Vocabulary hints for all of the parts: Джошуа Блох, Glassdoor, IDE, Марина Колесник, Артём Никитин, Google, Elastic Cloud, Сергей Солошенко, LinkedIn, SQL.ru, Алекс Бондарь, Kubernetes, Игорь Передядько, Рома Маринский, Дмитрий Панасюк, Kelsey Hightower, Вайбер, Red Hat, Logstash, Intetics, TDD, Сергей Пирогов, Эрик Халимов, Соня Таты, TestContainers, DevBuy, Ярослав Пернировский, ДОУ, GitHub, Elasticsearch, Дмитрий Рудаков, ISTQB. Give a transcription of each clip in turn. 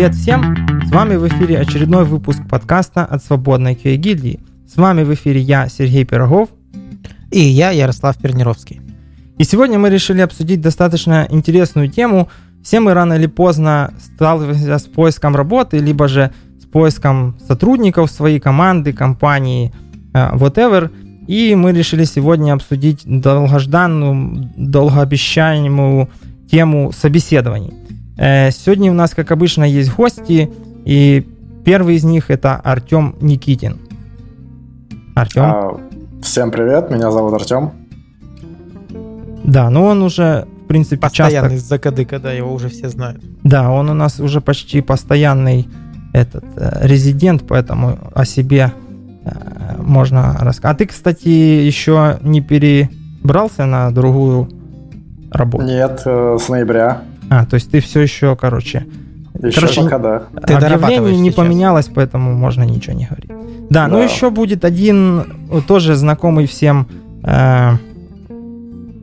Привет всем! С вами в эфире очередной выпуск подкаста от Свободной КьюА-гильдии. С вами в эфире я, Сергей Пирогов. И я, Ярослав Пернировский. И сегодня мы решили обсудить достаточно интересную тему. Все мы рано или поздно сталкиваемся с поиском работы, либо же с поиском сотрудников своей команды, компании, whatever. И мы решили сегодня обсудить долгожданную, долгообещаемую тему собеседований. Сегодня у нас, как обычно, есть гости, и первый из них – это Артём Никитин. Артём. Всем привет, меня зовут Артём. Да, ну он уже, в принципе, постоянный часто... Постоянный из ЗКД, когда его уже все знают. Да, он у нас уже почти постоянный резидент, поэтому о себе можно рассказать. А ты, кстати, еще не перебрался на другую работу? Нет, с ноября. А, то есть ты все еще, Еще пока, да. Объявление не поменялось, поэтому можно ничего не говорить. Да, но еще будет один тоже знакомый всем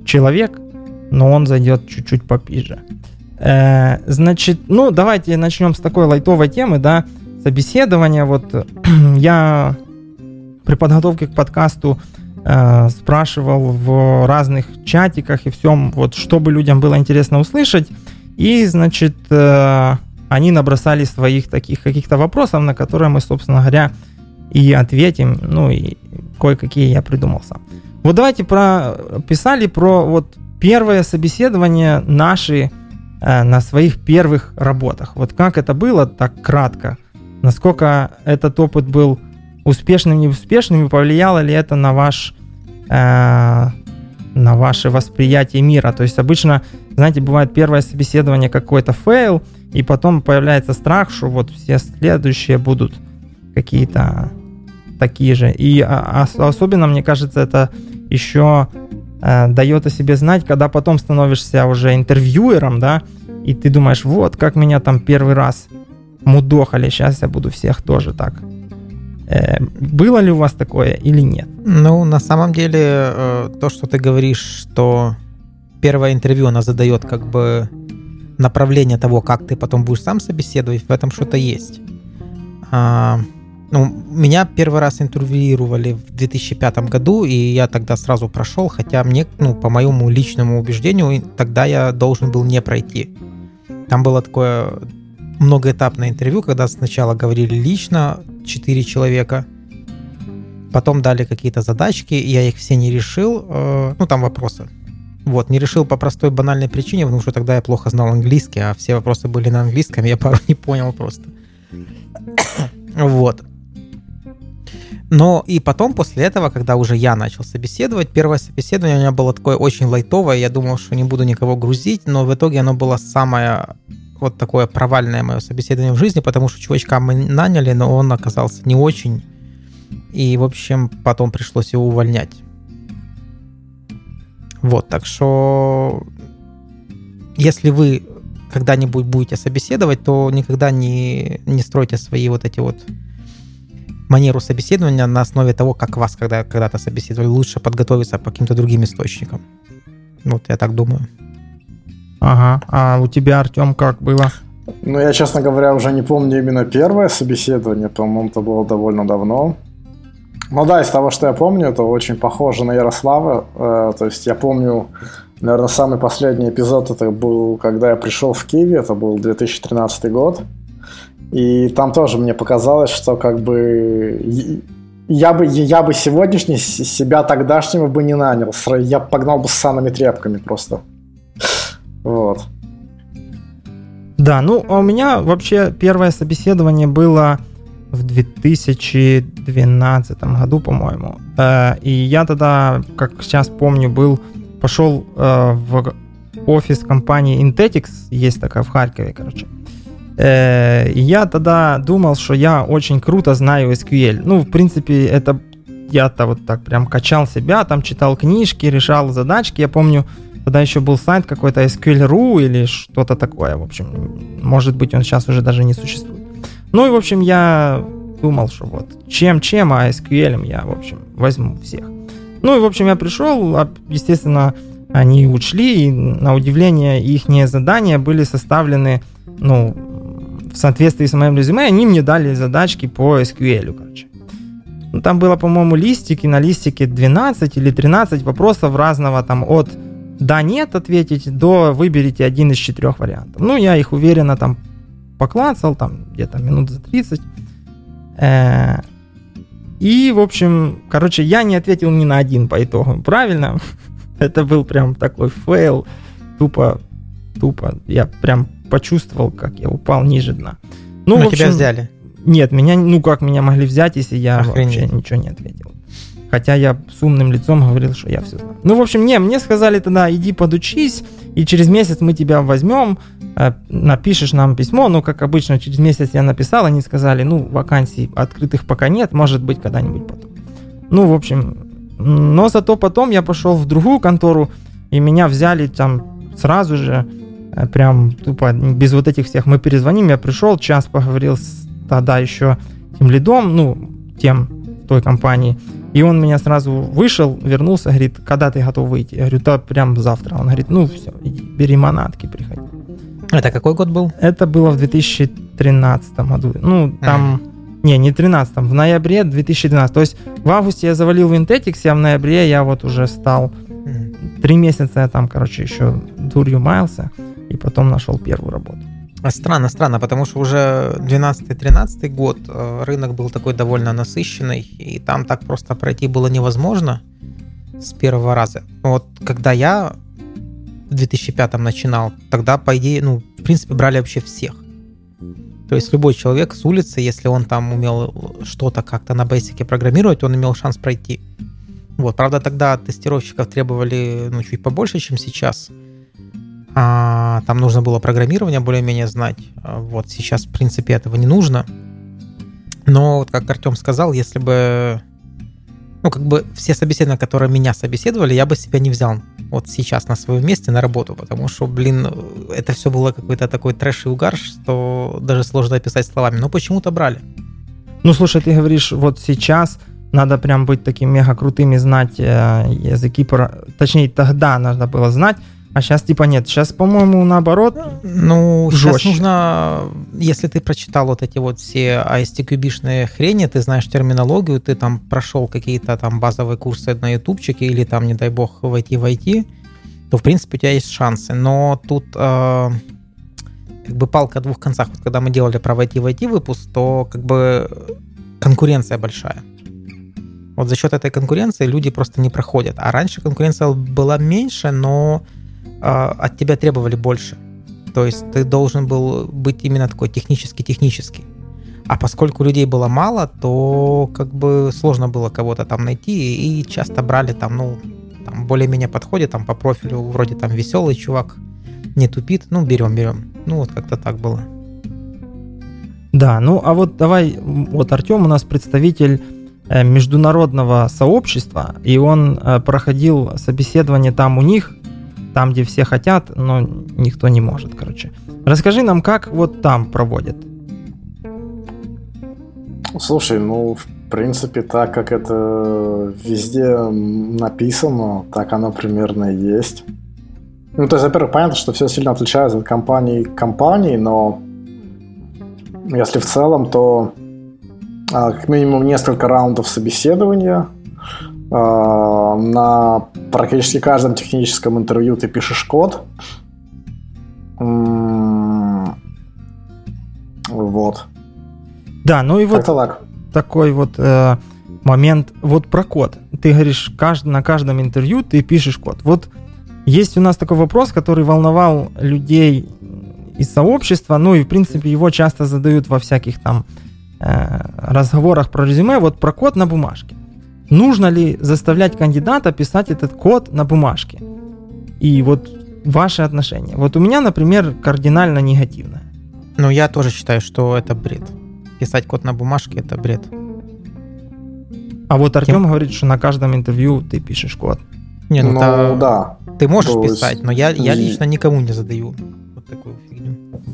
человек, но он зайдет чуть-чуть попозже. Значит, ну давайте начнем с такой лайтовой темы, да, собеседования. Вот я при подготовке к подкасту спрашивал в разных чатиках и всем, вот, чтобы людям было интересно услышать. И, значит, они набросали своих таких каких-то вопросов, на которые мы, собственно говоря, и ответим. Ну, и кое-какие я придумал сам. Вот давайте писали про вот первое собеседование наши на своих первых работах. Вот как это было, так кратко. Насколько этот опыт был успешным, неуспешным, и повлияло ли это на ваше восприятие мира. То есть обычно, знаете, бывает первое собеседование какой-то фейл, и потом появляется страх, что вот все следующие будут какие-то такие же. И особенно, мне кажется, это еще дает о себе знать, когда потом становишься уже интервьюером, да, и ты думаешь, вот, как меня там первый раз мудохали, сейчас я буду всех тоже так. Было ли у вас такое или нет? Ну, на самом деле, то, что ты говоришь, что первое интервью, оно задает как бы направление того, как ты потом будешь сам собеседовать, в этом что-то есть. Ну, меня первый раз интервьюировали в 2005 году, и я тогда сразу прошел, хотя мне, ну, по моему личному убеждению, тогда я должен был не пройти. Там было такое многоэтапное интервью, когда сначала говорили лично 4 человека, потом дали какие-то задачки, и я их все не решил, ну там вопросы. Вот, не решил по простой банальной причине, потому что тогда я плохо знал английский, а все вопросы были на английском, я пару не понял просто. Вот. Но и потом, после этого, когда уже я начал собеседовать, первое собеседование у меня было такое очень лайтовое, я думал, что не буду никого грузить, но в итоге оно было самое... Вот такое провальное мое собеседование в жизни, потому что чувачка мы наняли, но он оказался не очень. И, в общем, потом пришлось его увольнять. Вот, так что если вы когда-нибудь будете собеседовать, то никогда не стройте свои вот эти вот манеру собеседования на основе того, как вас когда-то собеседовали. Лучше подготовиться по каким-то другим источникам. Вот, я так думаю. Ага, а у тебя, Артём, как было? Ну, я, честно говоря, уже не помню именно первое собеседование, по-моему, это было довольно давно. Ну да, из того, что я помню, это очень похоже на Ярослава, то есть я помню, наверное, самый последний эпизод это был, когда я пришел в Киев, это был 2013 год, и там тоже мне показалось, что как бы... Я бы сегодняшний себя тогдашнего бы не нанял, я погнал бы с санными тряпками просто. Вот. Да, ну у меня вообще первое собеседование было в 2012 году, по-моему. И я тогда, как сейчас помню, пошел в офис компании Intetics, есть такая в Харькове, И я тогда думал, что я очень круто знаю SQL. Ну, в принципе, это я-то вот так прям качал себя, там читал книжки, решал задачки, я помню. Тогда еще был сайт какой-то SQL.ru или что-то такое, в общем. Может быть, он сейчас уже даже не существует. Ну и, в общем, я думал, что вот чем-чем, а SQL я, в общем, возьму всех. Ну и, в общем, я пришел, естественно, они учли, и на удивление их задания были составлены, ну, в соответствии с моим резюме, они мне дали задачки по SQL, короче. Ну, там было, по-моему, листики, на листике 12 или 13 вопросов разного, там, от «да-нет» ответить до «выберите один из четырех вариантов». Ну, я их уверенно там поклацал, там, где-то минут за 30. И, в общем, короче, я не ответил ни на один по итогу, правильно? Это был прям такой фейл, тупо. Я прям почувствовал, как я упал ниже дна. Ну, в общем, тебя взяли? Нет, меня могли взять, если я вообще ничего не ответил. Хотя я с умным лицом говорил, что я все знаю. Ну, в общем, мне сказали тогда, иди подучись, и через месяц мы тебя возьмем, напишешь нам письмо. Ну, как обычно, через месяц я написал, они сказали, ну, вакансий открытых пока нет, может быть, когда-нибудь потом. Ну, в общем, но зато потом я пошел в другую контору, и меня взяли там сразу же, прям тупо, без вот этих всех, мы перезвоним, я пришел, час поговорил с тогда еще тем лидом, ну, тем той компании, и он меня сразу вышел, вернулся, говорит, когда ты готов выйти? Я говорю, да прям завтра. Он говорит, ну все, иди, бери манатки, приходи. Это какой год был? Это было в 2013 году. Ну, там, не 13, в ноябре 2012. То есть в августе я завалил в Intetics, а в ноябре я вот уже стал 3 месяца, я там, короче, еще дурью маялся, и потом нашел первую работу. Странно, потому что уже 12-13 год рынок был такой довольно насыщенный, и там так просто пройти было невозможно с первого раза. Вот когда я в 2005-м начинал, тогда, по идее, ну, в принципе, брали вообще всех. То есть любой человек с улицы, если он там умел что-то как-то на бейсике программировать, он имел шанс пройти. Вот, правда, тогда от тестировщиков требовали, ну, чуть побольше, чем сейчас. Там нужно было программирование более-менее знать. Вот сейчас, в принципе, этого не нужно. Но, как Артём сказал, если бы... Ну, как бы все собеседования, которые меня собеседовали, я бы себя не взял вот сейчас на своем месте на работу, потому что, блин, это все было какой-то такой трэш и угар, что даже сложно описать словами. Но почему-то брали. Ну, слушай, ты говоришь, вот сейчас... Надо прям быть таким мега крутым и знать языки, точнее, тогда надо было знать, а сейчас типа нет. Сейчас, по-моему, наоборот, ну, жестче. Сейчас нужно, если ты прочитал вот эти вот все ISTQB-шные хрени, ты знаешь терминологию, ты там прошел какие-то там базовые курсы на ютубчике или там, не дай бог, в IT, то, в принципе, у тебя есть шансы. Но тут... как бы палка о двух концах. Вот когда мы делали про IT выпуск, то как бы конкуренция большая. Вот за счет этой конкуренции люди просто не проходят. А раньше конкуренция была меньше, но от тебя требовали больше. То есть ты должен был быть именно такой технический. А поскольку людей было мало, то как бы сложно было кого-то там найти. И часто брали там, ну, там более-менее подходит, там по профилю вроде там веселый чувак, не тупит, ну, берем. Ну, вот как-то так было. Да, ну, а вот давай, вот Артём у нас представитель международного сообщества, и он проходил собеседование там у них, там, где все хотят, но никто не может, короче. Расскажи нам, как вот там проводят. Слушай, ну, в принципе, так как это везде написано, так оно примерно и есть. Ну, то есть, во-первых, понятно, что все сильно отличается от компании к компании, но если в целом, то как минимум несколько раундов собеседования. На практически каждом техническом интервью ты пишешь код. Вот. Да, ну и вот так. Такой вот момент вот про код. Ты говоришь, на каждом интервью ты пишешь код. Вот есть у нас такой вопрос, который волновал людей из сообщества, ну и в принципе его часто задают во всяких там разговорах про резюме, вот про код на бумажке. Нужно ли заставлять кандидата писать этот код на бумажке? И вот ваши отношения. Вот у меня, например, кардинально негативное. Ну, я тоже считаю, что это бред. Писать код на бумажке — это бред. А вот Артём говорит, что на каждом интервью ты пишешь код. Не, ну, да. Ты можешь писать, но я лично никому не задаю вот такую фигню.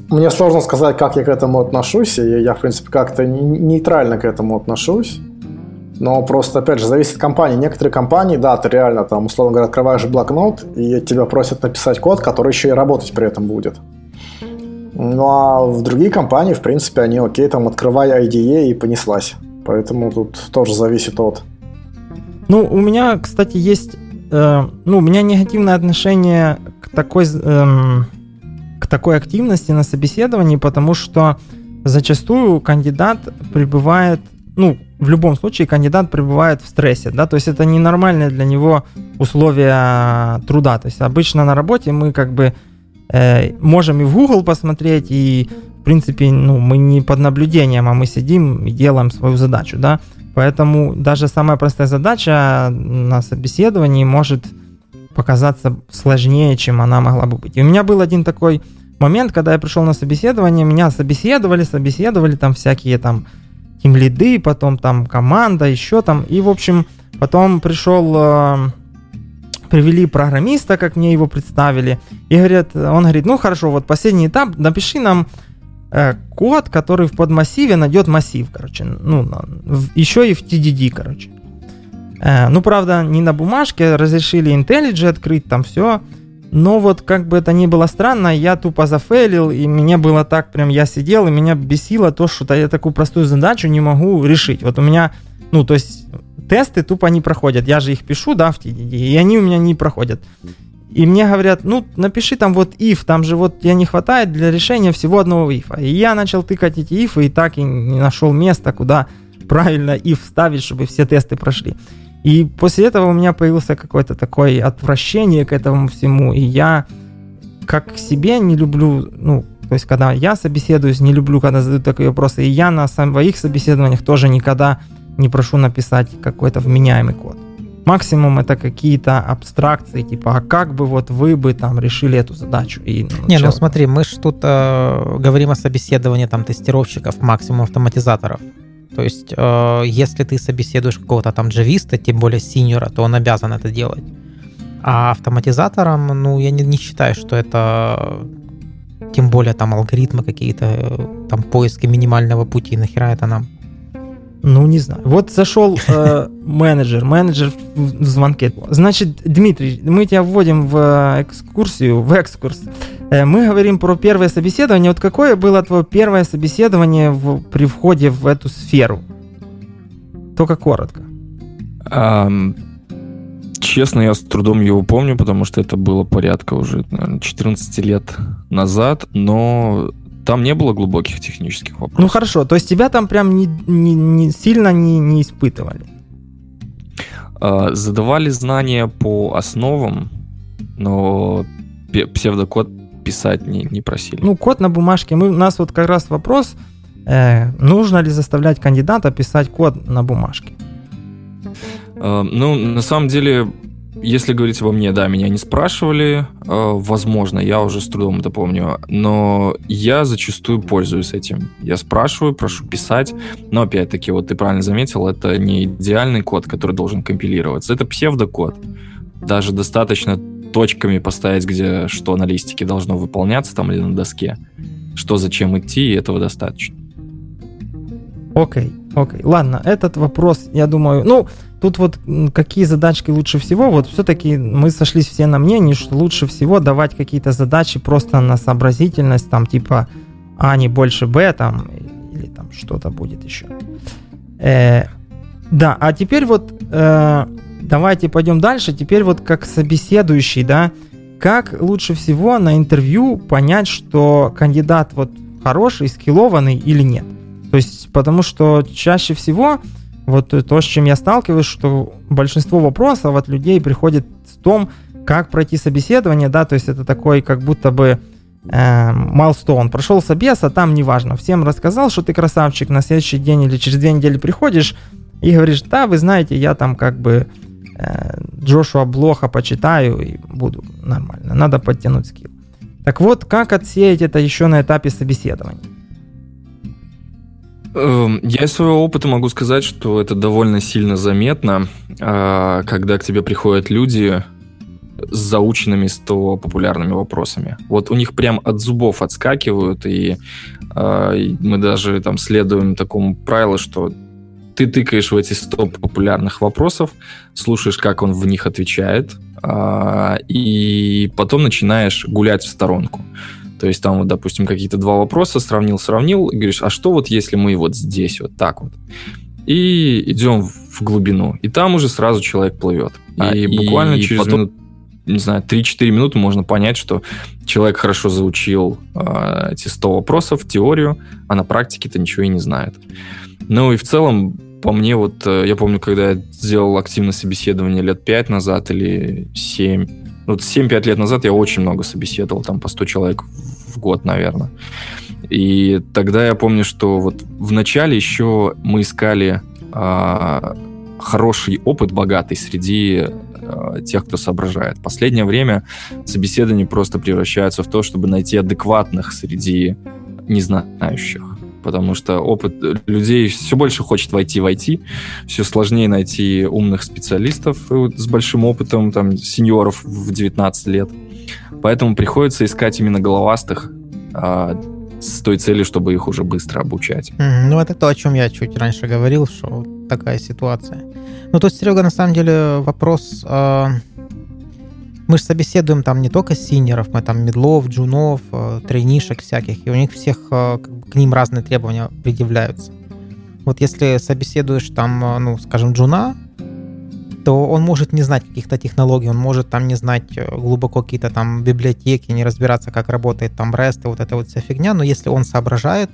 Мне сложно сказать, как я к этому отношусь. Я, в принципе, как-то нейтрально к этому отношусь. Но просто, опять же, зависит от компании. Некоторые компании, да, ты реально, там, условно говоря, открываешь блокнот, и тебя просят написать код, который еще и работать при этом будет. Ну а в другие компании, в принципе, они окей, там открывай IDE и понеслась. Поэтому тут тоже зависит от... Ну, у меня, кстати, есть... у меня негативное отношение к такой активности на собеседовании, потому что зачастую кандидат пребывает... в любом случае кандидат пребывает в стрессе, да, то есть это ненормальные для него условия труда, то есть обычно на работе мы можем и в Google посмотреть, и в принципе, мы не под наблюдением, а мы сидим и делаем свою задачу, да, поэтому даже самая простая задача на собеседовании может показаться сложнее, чем она могла бы быть. И у меня был один такой момент, когда я пришел на собеседование, меня собеседовали там всякие там тимлиды, потом там команда, еще там, и в общем, потом привели программиста, как мне его представили, и он говорит, хорошо, вот последний этап, напиши нам код, который в подмассиве найдет массив, еще и в TDD, правда, не на бумажке, разрешили IntelliJ открыть, там все, но вот как бы это ни было странно, я тупо зафейлил, и мне было так, прям я сидел, и меня бесило то, что я такую простую задачу не могу решить. Вот у меня, то есть тесты тупо не проходят, я же их пишу, да, в TDD, и они у меня не проходят. И мне говорят, напиши там вот if, там же вот тебе не хватает для решения всего одного if. И я начал тыкать эти if, и так и не нашел места, куда правильно if ставить, чтобы все тесты прошли. И после этого у меня появился какое-то такое отвращение к этому всему, и я как к себе не люблю, то есть когда я собеседуюсь, не люблю, когда задают такие вопросы, и я на своих собеседованиях тоже никогда не прошу написать какой-то вменяемый код. Максимум это какие-то абстракции, типа, а как бы вот вы бы там решили эту задачу? И смотри, мы же тут говорим о собеседовании там тестировщиков, максимум автоматизаторов. То есть, если ты собеседуешь какого-то там джависта, тем более синьора, то он обязан это делать. А автоматизатором, я не считаю, что это... Тем более там алгоритмы какие-то, там поиски минимального пути, нахера это нам? Не знаю. Вот зашел менеджер в звонке. Значит, Дмитрий, мы тебя вводим в экскурс. Мы говорим про первое собеседование. Вот какое было твое первое собеседование при входе в эту сферу? Только коротко. Честно, я с трудом его помню, потому что это было порядка уже, наверное, 14 лет назад, но... Там не было глубоких технических вопросов. Хорошо, то есть тебя там прям не сильно не испытывали? Задавали знания по основам, но псевдокод писать не просили. Код на бумажке. У нас вот как раз вопрос, нужно ли заставлять кандидата писать код на бумажке? На самом деле... Если говорить обо мне, да, меня не спрашивали, возможно, я уже с трудом это помню, но я зачастую пользуюсь этим. Я спрашиваю, прошу писать, но опять-таки, вот ты правильно заметил, это не идеальный код, который должен компилироваться, это псевдокод. Даже достаточно точками поставить, где что на листике должно выполняться, там или на доске, что зачем идти, и этого достаточно. Окей, ладно, этот вопрос, я думаю, тут вот какие задачки лучше всего, вот все-таки мы сошлись все на мнении, что лучше всего давать какие-то задачи просто на сообразительность, там типа А не больше Б, там, или там что-то будет еще. Да, а теперь вот давайте пойдем дальше, теперь вот как собеседующий, да, как лучше всего на интервью понять, что кандидат вот хороший, скиллованный или нет? То есть, потому что чаще всего, вот то, с чем я сталкиваюсь, что большинство вопросов от людей приходит в том, как пройти собеседование, да, то есть это такой, как будто бы milestone, прошел собес, а там неважно, всем рассказал, что ты красавчик, на следующий день или через 2 недели приходишь и говоришь, да, вы знаете, я там как бы Джошуа Блоха почитаю и буду нормально, надо подтянуть скилл. Так вот, как отсеять это еще на этапе собеседования? Я из своего опыта могу сказать, что это довольно сильно заметно, когда к тебе приходят люди с заученными 100 популярными вопросами. Вот у них прям от зубов отскакивают, и мы даже там следуем такому правилу, что ты тыкаешь в эти 100 популярных вопросов, слушаешь, как он в них отвечает, и потом начинаешь гулять в сторонку. То есть там, вот, допустим, какие-то два вопроса, сравнил, и говоришь, а что вот если мы вот здесь вот так вот? И идем в глубину. И там уже сразу человек плывет. И буквально через потом... минут, не знаю, 3-4 минуты можно понять, что человек хорошо заучил эти 100 вопросов, теорию, а на практике-то ничего и не знает. Ну и в целом, по мне, вот я помню, когда я сделал активное собеседование лет 5 назад или 7, вот 7-5 лет назад я очень много собеседовал, там по 100 человек в год, наверное. И тогда я помню, что вот в начале еще мы искали хороший опыт, богатый среди тех, кто соображает. В последнее время собеседования просто превращаются в то, чтобы найти адекватных среди незнающих. Потому что опыт людей все больше хочет войти в IT, все сложнее найти умных специалистов с большим опытом, там, сеньоров в 19 лет. Поэтому приходится искать именно головастых с той целью, чтобы их уже быстро обучать. Ну, это то, о чем я чуть раньше говорил, что такая ситуация. Ну, то есть, Серега, на самом деле вопрос... Мы же собеседуем там не только синеров, мы там медлов, джунов, трейнишек всяких, и у них всех к ним разные требования предъявляются. Вот если собеседуешь там, ну, скажем, джуна, то он может не знать каких-то технологий, он может там не знать глубоко какие-то там библиотеки, не разбираться, как работает там REST и вот эта вот вся фигня, но если он соображает,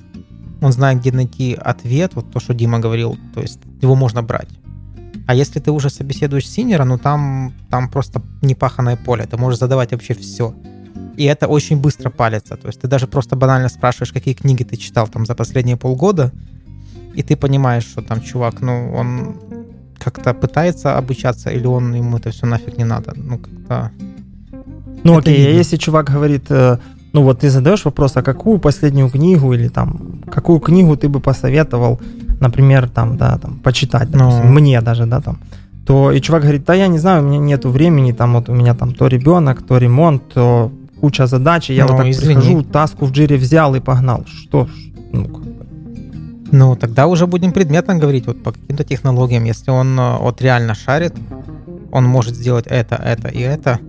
он знает, где найти ответ, вот то, что Дима говорил, то есть его можно брать. А если ты уже собеседуешь синьора, ну там просто непаханое поле, ты можешь задавать вообще все. И это очень быстро палится, то есть ты даже просто банально спрашиваешь, какие книги ты читал там за последние полгода, и ты понимаешь, что там чувак, ну он как-то пытается обучаться, или он ему это все нафиг не надо, ну как-то... Ну это окей, видно. Если чувак говорит, ну вот ты задаешь вопрос, а какую последнюю книгу, или там, какую книгу ты бы посоветовал, например, там, да, там, почитать, допустим, мне даже, да, там, то и чувак говорит, да, я не знаю, у меня нету времени, там, вот у меня там то ребенок, то ремонт, то куча задач, и я прихожу, таску в джире взял и погнал. Что ж, ну, как бы. Ну, тогда уже будем предметно говорить вот по каким-то технологиям. Если он вот реально шарит, он может сделать это и это,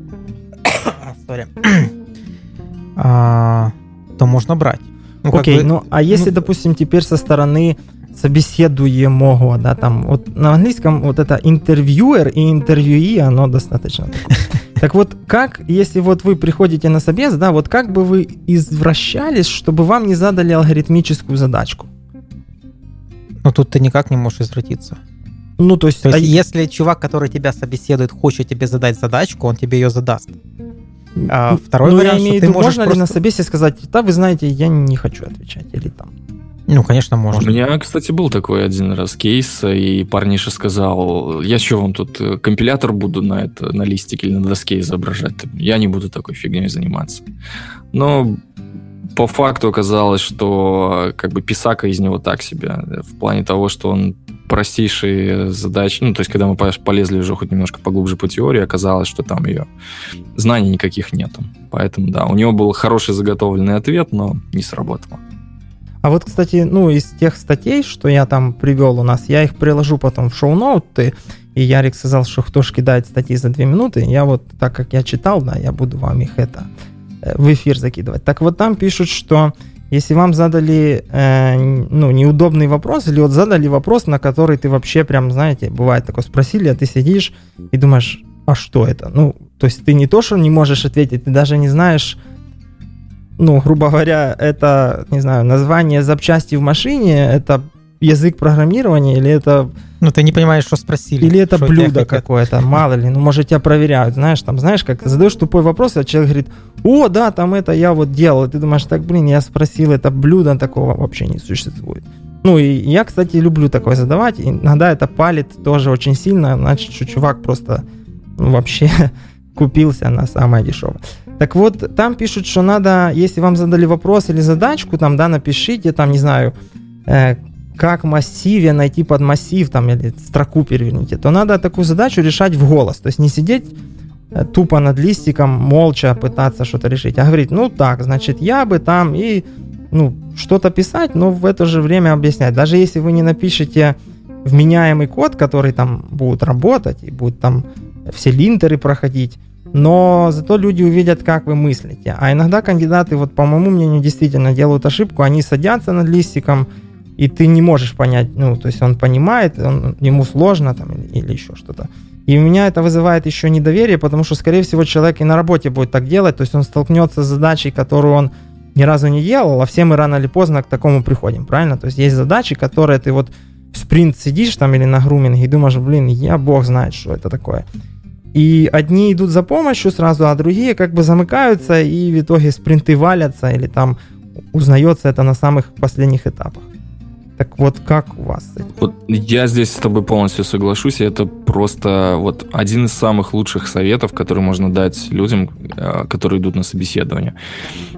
то можно брать. Ну, окей, как бы, ну, а если, ну, допустим, теперь со стороны собеседуемого, да, там, вот на английском вот это интервьюер и интервьюи, оно достаточно такое. Так вот, как, если вот вы приходите на собес, да, вот как бы вы извращались, чтобы вам не задали алгоритмическую задачку? Ну, тут ты никак не можешь извратиться. Ну, то есть если чувак, который тебя собеседует, хочет тебе задать задачку, он тебе ее задаст. А второй вариант, что ты можешь можно просто... ли на собесе сказать, да, вы знаете, я не хочу отвечать, или там... Ну, конечно, можно. У меня, кстати, был такой один раз кейс, и парниша сказал, я что вам тут компилятор буду на листике или на доске изображать? Я не буду такой фигней заниматься. Но по факту оказалось, что как бы писака из него так себе, в плане того, что он простейшие задачи, ну, то есть, когда мы полезли уже хоть немножко поглубже по теории, оказалось, что там ее знаний никаких нету. Поэтому, да, у него был хороший заготовленный ответ, но не сработало. А вот, кстати, ну, из тех статей, что я там привел у нас, я их приложу потом в шоу-ноуты, и Ярик сказал, что кто ж кидает статьи за 2 минуты, я вот, так как я читал, да, я буду вам их это в эфир закидывать. Так вот там пишут, что если вам задали, ну, неудобный вопрос, или вот задали вопрос, на который ты вообще прям, знаете, бывает такое, спросили, а ты сидишь и думаешь, а что это? Ну, то есть ты не то, что не можешь ответить, ты даже не знаешь... Ну, грубо говоря, это, не знаю, название запчасти в машине, это язык программирования, или это... Ну, ты не понимаешь, что спросили. Или это блюдо какое-то, мало ли. Ну, может, тебя проверяют, знаешь, как ты задаешь тупой вопрос, а человек говорит, о, да, там это я вот делал. И ты думаешь, так, блин, я спросил, это блюдо, такого вообще не существует. Ну, и я, кстати, люблю такое задавать. Иногда это палит тоже очень сильно, значит, что чувак просто, ну, вообще купился на самое дешевое. Так вот, там пишут, что надо, если вам задали вопрос или задачку, там, да, напишите, там, не знаю, как в массиве найти подмассив, там, или строку переверните, то надо такую задачу решать в голос. То есть не сидеть тупо над листиком, молча пытаться что-то решить, а говорить, ну так, значит, я бы там и, ну, что-то писать, но в это же время объяснять. Даже если вы не напишете вменяемый код, который там будет работать и будет там все линтеры проходить, но зато люди увидят, как вы мыслите. А иногда кандидаты, вот по моему мнению, действительно делают ошибку, они садятся над листиком, и ты не можешь понять, ну, то есть он понимает, ему сложно там или еще что-то. И у меня это вызывает еще недоверие, потому что, скорее всего, человек и на работе будет так делать, то есть он столкнется с задачей, которую он ни разу не делал, а все мы рано или поздно к такому приходим, правильно? То есть есть задачи, которые ты вот в спринт сидишь там или на груминге и думаешь, блин, я бог знает, что это такое. И одни идут за помощью сразу, а другие как бы замыкаются, и в итоге спринты валятся или там узнается это на самых последних этапах. Так вот, как у вас? Вот я здесь с тобой полностью соглашусь, и это просто вот один из самых лучших советов, который можно дать людям, которые идут на собеседование.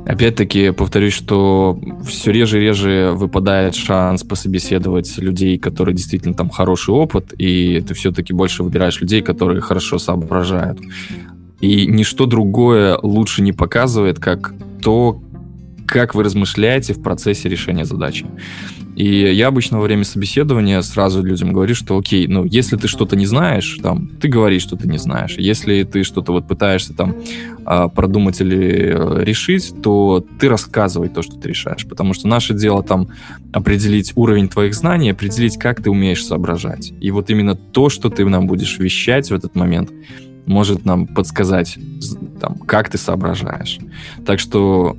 Опять-таки, повторюсь, что все реже и реже выпадает шанс пособеседовать людей, которые действительно там хороший опыт, и ты все-таки больше выбираешь людей, которые хорошо соображают. И ничто другое лучше не показывает, как то, как вы размышляете в процессе решения задачи. И я обычно во время собеседования сразу людям говорю, что окей, ну, если ты что-то не знаешь, там, ты говоришь, что ты не знаешь. Если ты что-то вот пытаешься там продумать или решить, то ты рассказывай то, что ты решаешь. Потому что наше дело там определить уровень твоих знаний, определить, как ты умеешь соображать. И вот именно то, что ты нам будешь вещать в этот момент, может нам подсказать, там, как ты соображаешь. Так что...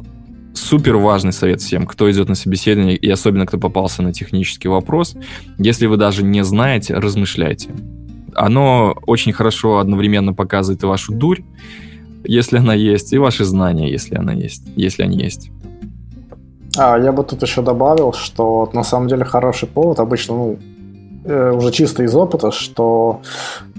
Супер важный совет всем, кто идет на собеседование, и особенно, кто попался на технический вопрос. Если вы даже не знаете, размышляйте. Оно очень хорошо одновременно показывает и вашу дурь, если она есть, и ваши знания, если они есть. Я бы тут еще добавил, что на самом деле хороший повод, обычно, уже чисто из опыта, что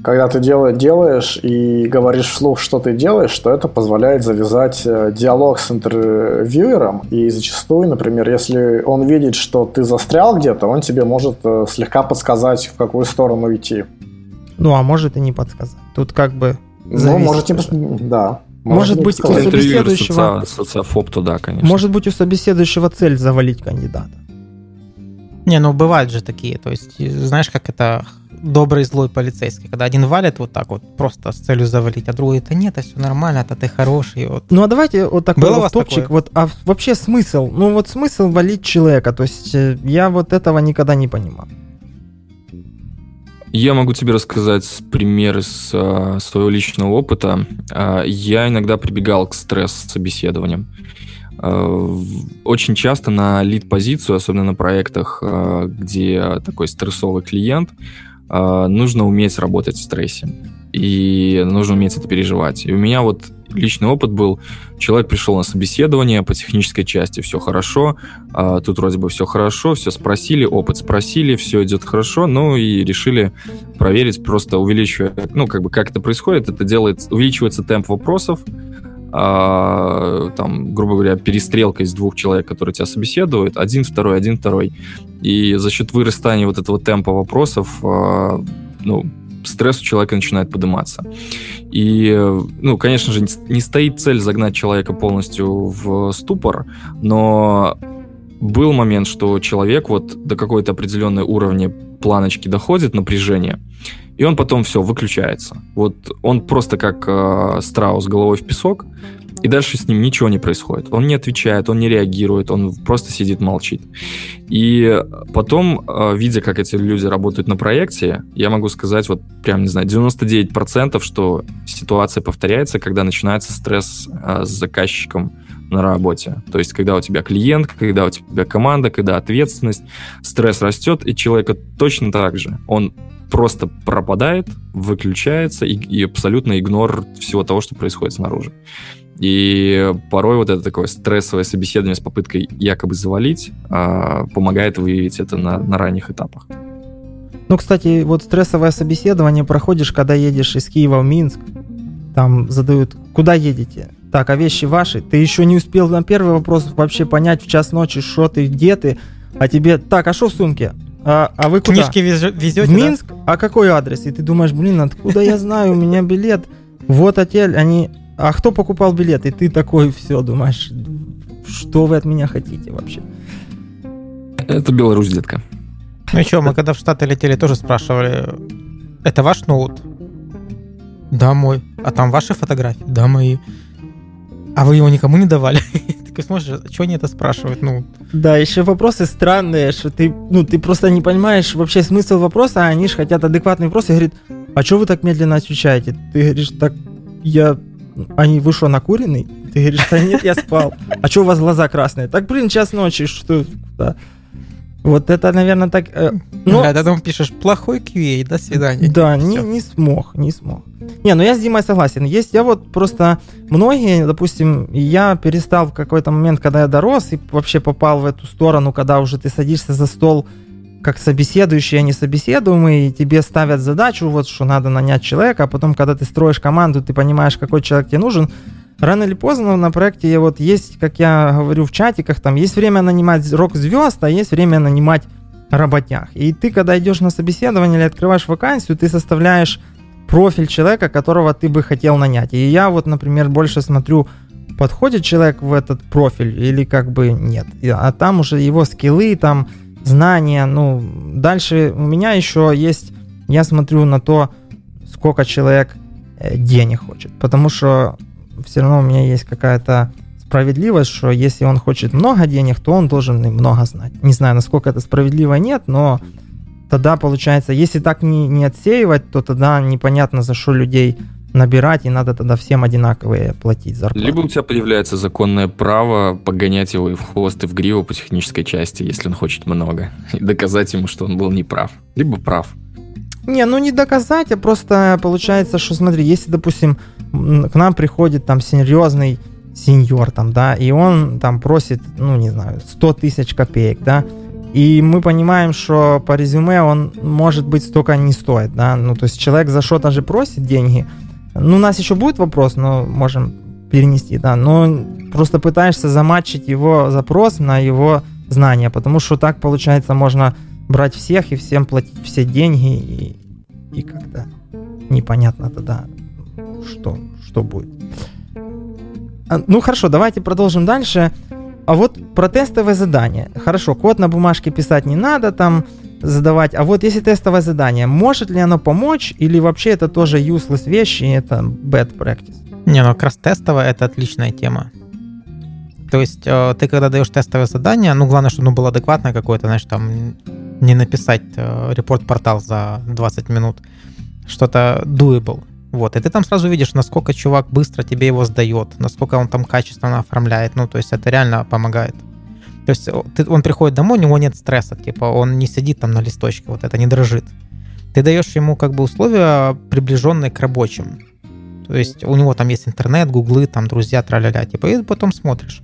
когда ты делаешь и говоришь вслух, что ты делаешь, то это позволяет завязать диалог с интервьюером, и зачастую, например, если он видит, что ты застрял где-то, он тебе может слегка подсказать, в какую сторону идти. А может и не подсказать. Тут как бы зависит. Да. Может быть, у собеседующего... социофоб туда, конечно. Может быть, у собеседующего цель завалить кандидата. Бывают же такие, то есть, знаешь, как это добрый злой полицейский, когда один валит вот так вот, просто с целью завалить, а другой, это нет, а все нормально, это ты хороший. Вот. Ну, а давайте вот такой вот топчик, вот, а вообще смысл, смысл валить человека, то есть, я вот этого никогда не понимал. Я могу тебе рассказать пример из своего личного опыта. Я иногда прибегал к стресс-собеседованиям. Очень часто на лид-позицию, особенно на проектах, где такой стрессовый клиент, нужно уметь работать в стрессе. И нужно уметь это переживать. И у меня вот личный опыт был, человек пришел на собеседование, по технической части все хорошо, тут вроде бы все хорошо, все спросили, опыт спросили, все идет хорошо, и решили проверить, просто увеличивая, как это происходит, это делает, увеличивается темп вопросов, там, грубо говоря, перестрелка из двух человек, которые тебя собеседуют, один, второй. И за счет вырастания вот этого темпа вопросов, стресс у человека начинает подниматься. И, конечно же, не стоит цель загнать человека полностью в ступор, но был момент, что человек вот до какой-то определенной уровня планочки доходит, напряжение, и он потом все, выключается. Вот он просто как страус головой в песок, и дальше с ним ничего не происходит. Он не отвечает, он не реагирует, он просто сидит, молчит. И потом, видя, как эти люди работают на проекте, я могу сказать, 99%, что ситуация повторяется, когда начинается стресс с заказчиком на работе. То есть, когда у тебя клиент, когда у тебя команда, когда ответственность, стресс растет, и человека точно так же. Он просто пропадает, выключается и абсолютно игнор всего того, что происходит снаружи. И порой вот это такое стрессовое собеседование с попыткой якобы завалить помогает выявить это на ранних этапах. Кстати, вот стрессовое собеседование проходишь, когда едешь из Киева в Минск, там задают, куда едете? Так, а вещи ваши? Ты еще не успел на первый вопрос вообще понять в час ночи, что ты, где ты, а тебе, так, а что в сумке? А вы куда? Книжки везете, в Минск? Да? А какой адрес? И ты думаешь, откуда я знаю, у меня билет. Вот отель, а кто покупал билет? И ты такой, все, думаешь, что вы от меня хотите вообще? Это Беларусь, детка. Мы когда в Штаты летели, тоже спрашивали, это ваш ноут? Да, мой. А там ваши фотографии? Да, мои. А вы его никому не давали? Ты смотришь, а что они это спрашивают? Ну. Да, еще вопросы странные, что ты просто не понимаешь вообще смысл вопроса, а они же хотят адекватный вопрос и говорят, а что вы так медленно отвечаете? Ты говоришь, так я... Они, вы что, накуренный? Ты говоришь, да нет, я спал. А что у вас глаза красные? Так, блин, час ночи, что... Да. Вот это, наверное, так... но... Да, ты там пишешь, плохой QA, до свидания. Да, не смог. Не, ну я с Димой согласен. Есть, я вот просто... Многие, допустим, я перестал в какой-то момент, когда я дорос, и вообще попал в эту сторону, когда уже ты садишься за стол как собеседующий, а не собеседуемый, и тебе ставят задачу, вот что надо нанять человека, а потом, когда ты строишь команду, ты понимаешь, какой человек тебе нужен. Рано или поздно на проекте вот есть, как я говорю в чатиках, там есть время нанимать рок-звезд, а есть время нанимать работяг. И ты, когда идешь на собеседование или открываешь вакансию, ты составляешь профиль человека, которого ты бы хотел нанять. И я вот, например, больше смотрю, подходит человек в этот профиль или как бы нет. А там уже его скиллы, там знания, ну, дальше у меня еще есть, я смотрю на то, сколько человек денег хочет, потому что все равно у меня есть какая-то справедливость, что если он хочет много денег, то он должен много знать. Не знаю, насколько это справедливо, нет, но тогда получается, если так не отсеивать, то тогда непонятно, за что людей набирать, и надо тогда всем одинаковые платить зарплату. Либо у тебя появляется законное право погонять его и в хвост, и в гриву по технической части, если он хочет много, и доказать ему, что он был неправ, либо прав. Не, ну не доказать, а просто получается, что, смотри, если, допустим, к нам приходит там серьезный сеньор, там, да, и он там просит, ну, не знаю, 100 тысяч копеек, да, и мы понимаем, что по резюме он, может быть, столько не стоит, да, ну, то есть человек за что-то же просит деньги, ну, у нас еще будет вопрос, но можем перенести, да, но просто пытаешься заматчить его запрос на его знания, потому что так, получается, можно брать всех и всем платить все деньги, и как-то непонятно тогда, что будет. Ну, хорошо, давайте продолжим дальше. А вот про тестовое задание. Хорошо, код на бумажке писать не надо, там задавать. А вот если тестовое задание, может ли оно помочь, или вообще это тоже useless вещь, и это bad practice? Не, ну как раз тестовое — это отличная тема. То есть ты, когда даешь тестовое задание, ну, главное, чтобы оно было адекватное какое-то, знаешь, там, не написать репорт-портал за 20 минут, что-то doable. Вот, и ты там сразу видишь, насколько чувак быстро тебе его сдает, насколько он там качественно оформляет, ну, то есть это реально помогает. То есть он приходит домой, у него нет стресса, типа он не сидит там на листочке, вот это, не дрожит. Ты даешь ему как бы условия, приближенные к рабочим. То есть у него там есть интернет, гуглы, там друзья, тра-ля-ля, типа, и потом смотришь.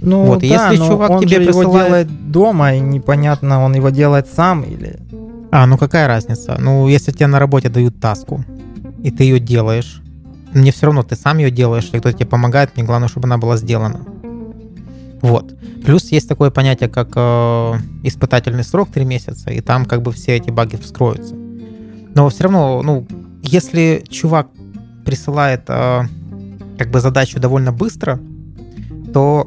Ну вот, да, если но чувак он тебе же присылает... его делает дома, и непонятно, он его делает сам или... А, ну какая разница? Ну, если тебе на работе дают таску, и ты ее делаешь, мне все равно, ты сам ее делаешь, или кто-то тебе помогает, мне главное, чтобы она была сделана. Вот. Плюс есть такое понятие, как испытательный срок 3 месяца, и там как бы все эти баги вскроются. Но все равно, ну, если чувак присылает как бы задачу довольно быстро, то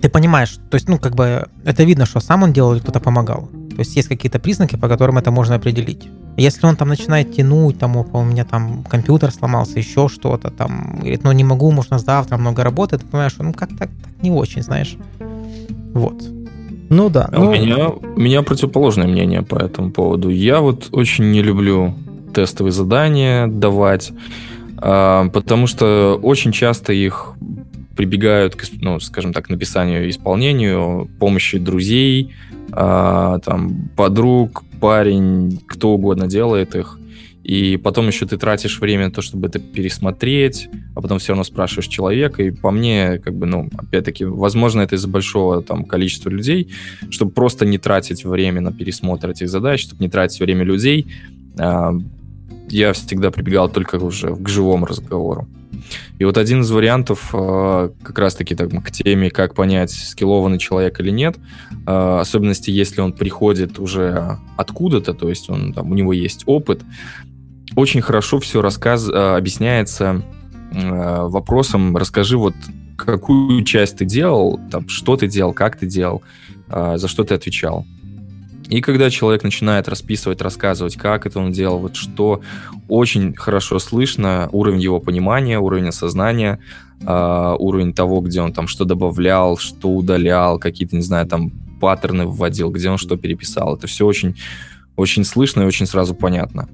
ты понимаешь, то есть, ну, как бы это видно, что сам он делал или кто-то помогал. То есть есть какие-то признаки, по которым это можно определить. Если он там начинает тянуть, там, у меня там компьютер сломался, еще что-то, там, говорит, ну, не могу, можно завтра, много работы, ты понимаешь, ну, как так не очень, знаешь. Вот. Ну, да. Ну... У меня противоположное мнение по этому поводу. Я вот очень не люблю тестовые задания давать, потому что очень часто их прибегают, ну, скажем так, написанию, исполнению, помощи друзей, там, подруг, парень, кто угодно делает их. И потом еще ты тратишь время на то, чтобы это пересмотреть, а потом все равно спрашиваешь человека. И по мне, как бы, ну, опять-таки, возможно, это из-за большого там количества людей, чтобы просто не тратить время на пересмотр этих задач, чтобы не тратить время людей. Я всегда прибегал только уже к живому разговору. И вот один из вариантов, как раз-таки там, к теме, как понять, скиллованный человек или нет, особенности, если он приходит уже откуда-то, то есть он, там, у него есть опыт, очень хорошо все объясняется вопросом, расскажи, вот какую часть ты делал, там, что ты делал, как ты делал, за что ты отвечал. И когда человек начинает расписывать, рассказывать, как это он делал, вот что, очень хорошо слышно уровень его понимания, уровень осознания, уровень того, где он там что добавлял, что удалял, какие-то, не знаю, там паттерны вводил, где он что переписал. Это все очень, очень слышно и очень сразу понятно.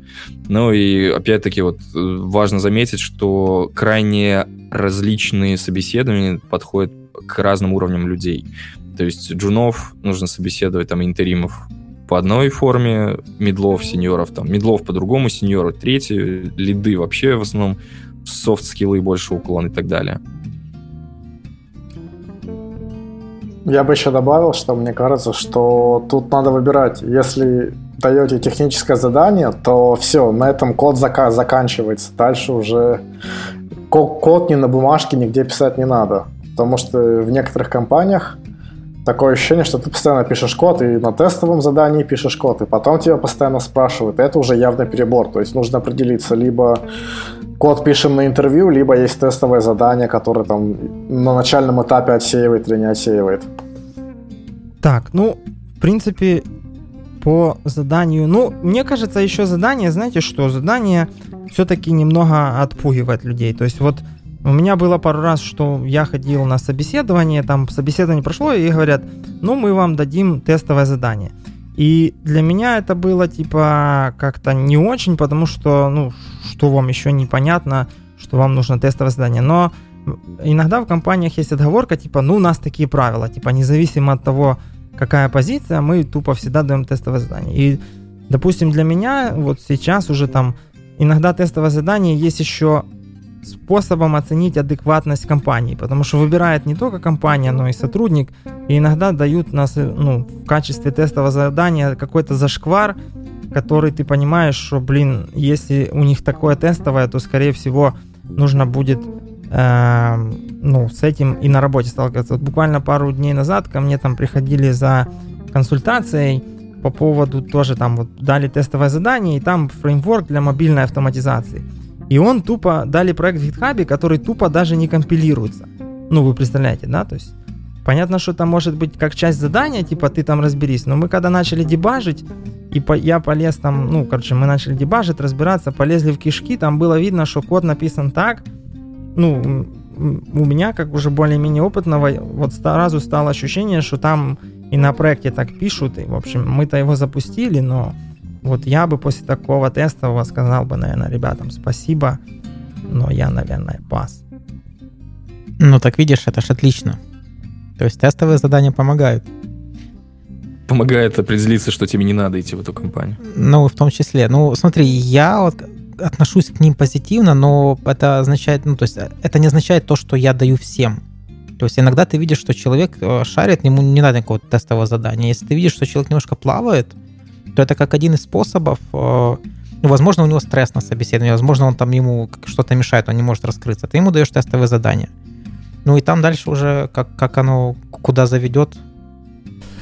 Ну и опять-таки вот важно заметить, что крайне различные собеседования подходят к разным уровням людей. То есть джунов нужно собеседовать, там, интеримов по одной форме, мидлов, сеньоров, там, мидлов по-другому, сеньоры третьи, лиды вообще в основном, софт-скиллы больше уклон и так далее. Я бы еще добавил, что мне кажется, что тут надо выбирать. Если даете техническое задание, то все, на этом код заканчивается. Дальше уже код ни на бумажке, нигде писать не надо. Потому что в некоторых компаниях такое ощущение, что ты постоянно пишешь код, и на тестовом задании пишешь код, и потом тебя постоянно спрашивают. Это уже явный перебор, то есть нужно определиться, либо код пишем на интервью, либо есть тестовое задание, которое там на начальном этапе отсеивает или не отсеивает. Так, ну, в принципе, по заданию... Ну, мне кажется, еще задание, знаете что, задание все-таки немного отпугивает людей, то есть вот... У меня было пару раз, что я ходил на собеседование, там собеседование прошло, и говорят, ну, мы вам дадим тестовое задание. И для меня это было, типа, как-то не очень, потому что, ну, что вам еще непонятно, что вам нужно тестовое задание. Но иногда в компаниях есть отговорка, типа, ну, у нас такие правила, типа, независимо от того, какая позиция, мы тупо всегда даем тестовое задание. И, допустим, для меня вот сейчас уже там иногда тестовое задание есть еще... способом оценить адекватность компании, потому что выбирает не только компания, но и сотрудник, и иногда дают нас, ну, в качестве тестового задания какой-то зашквар, который ты понимаешь, что, блин, если у них такое тестовое, то, скорее всего, нужно будет ну, с этим и на работе сталкиваться. Вот буквально пару дней назад ко мне там приходили за консультацией по поводу тоже там вот дали тестовое задание, и там фреймворк для мобильной автоматизации. И он тупо, дали проект в GitHub, который тупо даже не компилируется. Ну, вы представляете, да? То есть, понятно, что там может быть как часть задания, типа, ты там разберись. Но мы когда начали дебажить, и я полез там, ну, короче, мы начали дебажить, разбираться, полезли в кишки, там было видно, что код написан так. Ну, у меня, как уже более-менее опытного, вот сразу стало ощущение, что там и на проекте так пишут. И, в общем, мы-то его запустили, но... Вот я бы после такого тестового сказал бы, наверное, ребятам спасибо, но я, наверное, пас. Ну так видишь, это ж отлично. То есть тестовые задания помогают. Помогает определиться, что тебе не надо идти в эту компанию. Ну, в том числе. Ну, смотри, я вот отношусь к ним позитивно, но это означает, ну, то есть это не означает то, что я даю всем. То есть иногда ты видишь, что человек шарит, ему не надо никакого тестового задания. Если ты видишь, что человек немножко плавает, то это как один из способов, ну, возможно, у него стресс на собеседовании, возможно, он там ему что-то мешает, он не может раскрыться, ты ему даешь тестовые задания. Ну и там дальше уже как оно куда заведет.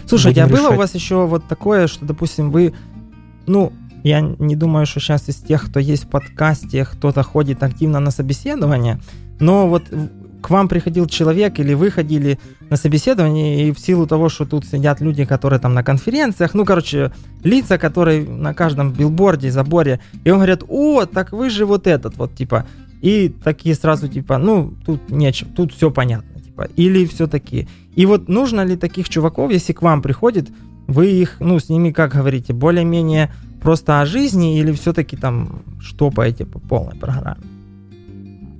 Слушайте, а было у вас еще вот такое, что, допустим, вы, ну, я не думаю, что сейчас из тех, кто есть в подкасте, кто-то ходит активно на собеседование, но вот к вам приходил человек или вы ходили на собеседование, и в силу того, что тут сидят люди, которые там на конференциях, ну, короче, лица, которые на каждом билборде, заборе, и он говорит, о, так вы же вот этот, вот, типа, и такие сразу, типа, ну, тут нечего, тут все понятно, типа, или все-таки. И вот нужно ли таких чуваков, если к вам приходит, вы их, ну, с ними, как говорите, более-менее просто о жизни, или все-таки там штопаете по полной программе?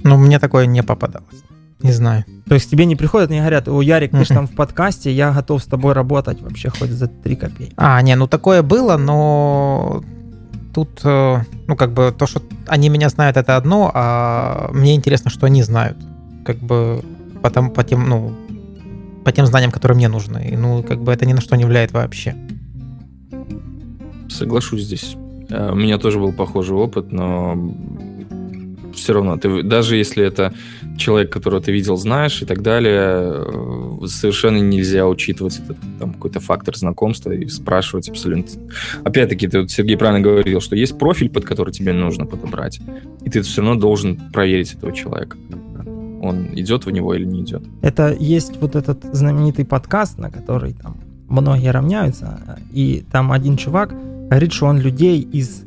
Ну, мне такое не попадалось. Не знаю. То есть тебе не приходят, не говорят, о, Ярик, ты же там в подкасте, я готов с тобой работать вообще хоть за 3 копейки. А, не, ну такое было, но тут, ну как бы то, что они меня знают, это одно, а мне интересно, что они знают. Как бы по тем знаниям, которые мне нужны. И, ну как бы это ни на что не влияет вообще. Соглашусь здесь. У меня тоже был похожий опыт, но... Все равно, ты, даже если это человек, которого ты видел, знаешь и так далее, совершенно нельзя учитывать этот, там, какой-то фактор знакомства и спрашивать абсолютно. Опять-таки, ты, вот, Сергей правильно говорил, что есть профиль, под который тебе нужно подобрать, и ты все равно должен проверить этого человека. Он идет в него или не идет. Это есть вот этот знаменитый подкаст, на который там многие равняются, и там один чувак говорит, что он людей из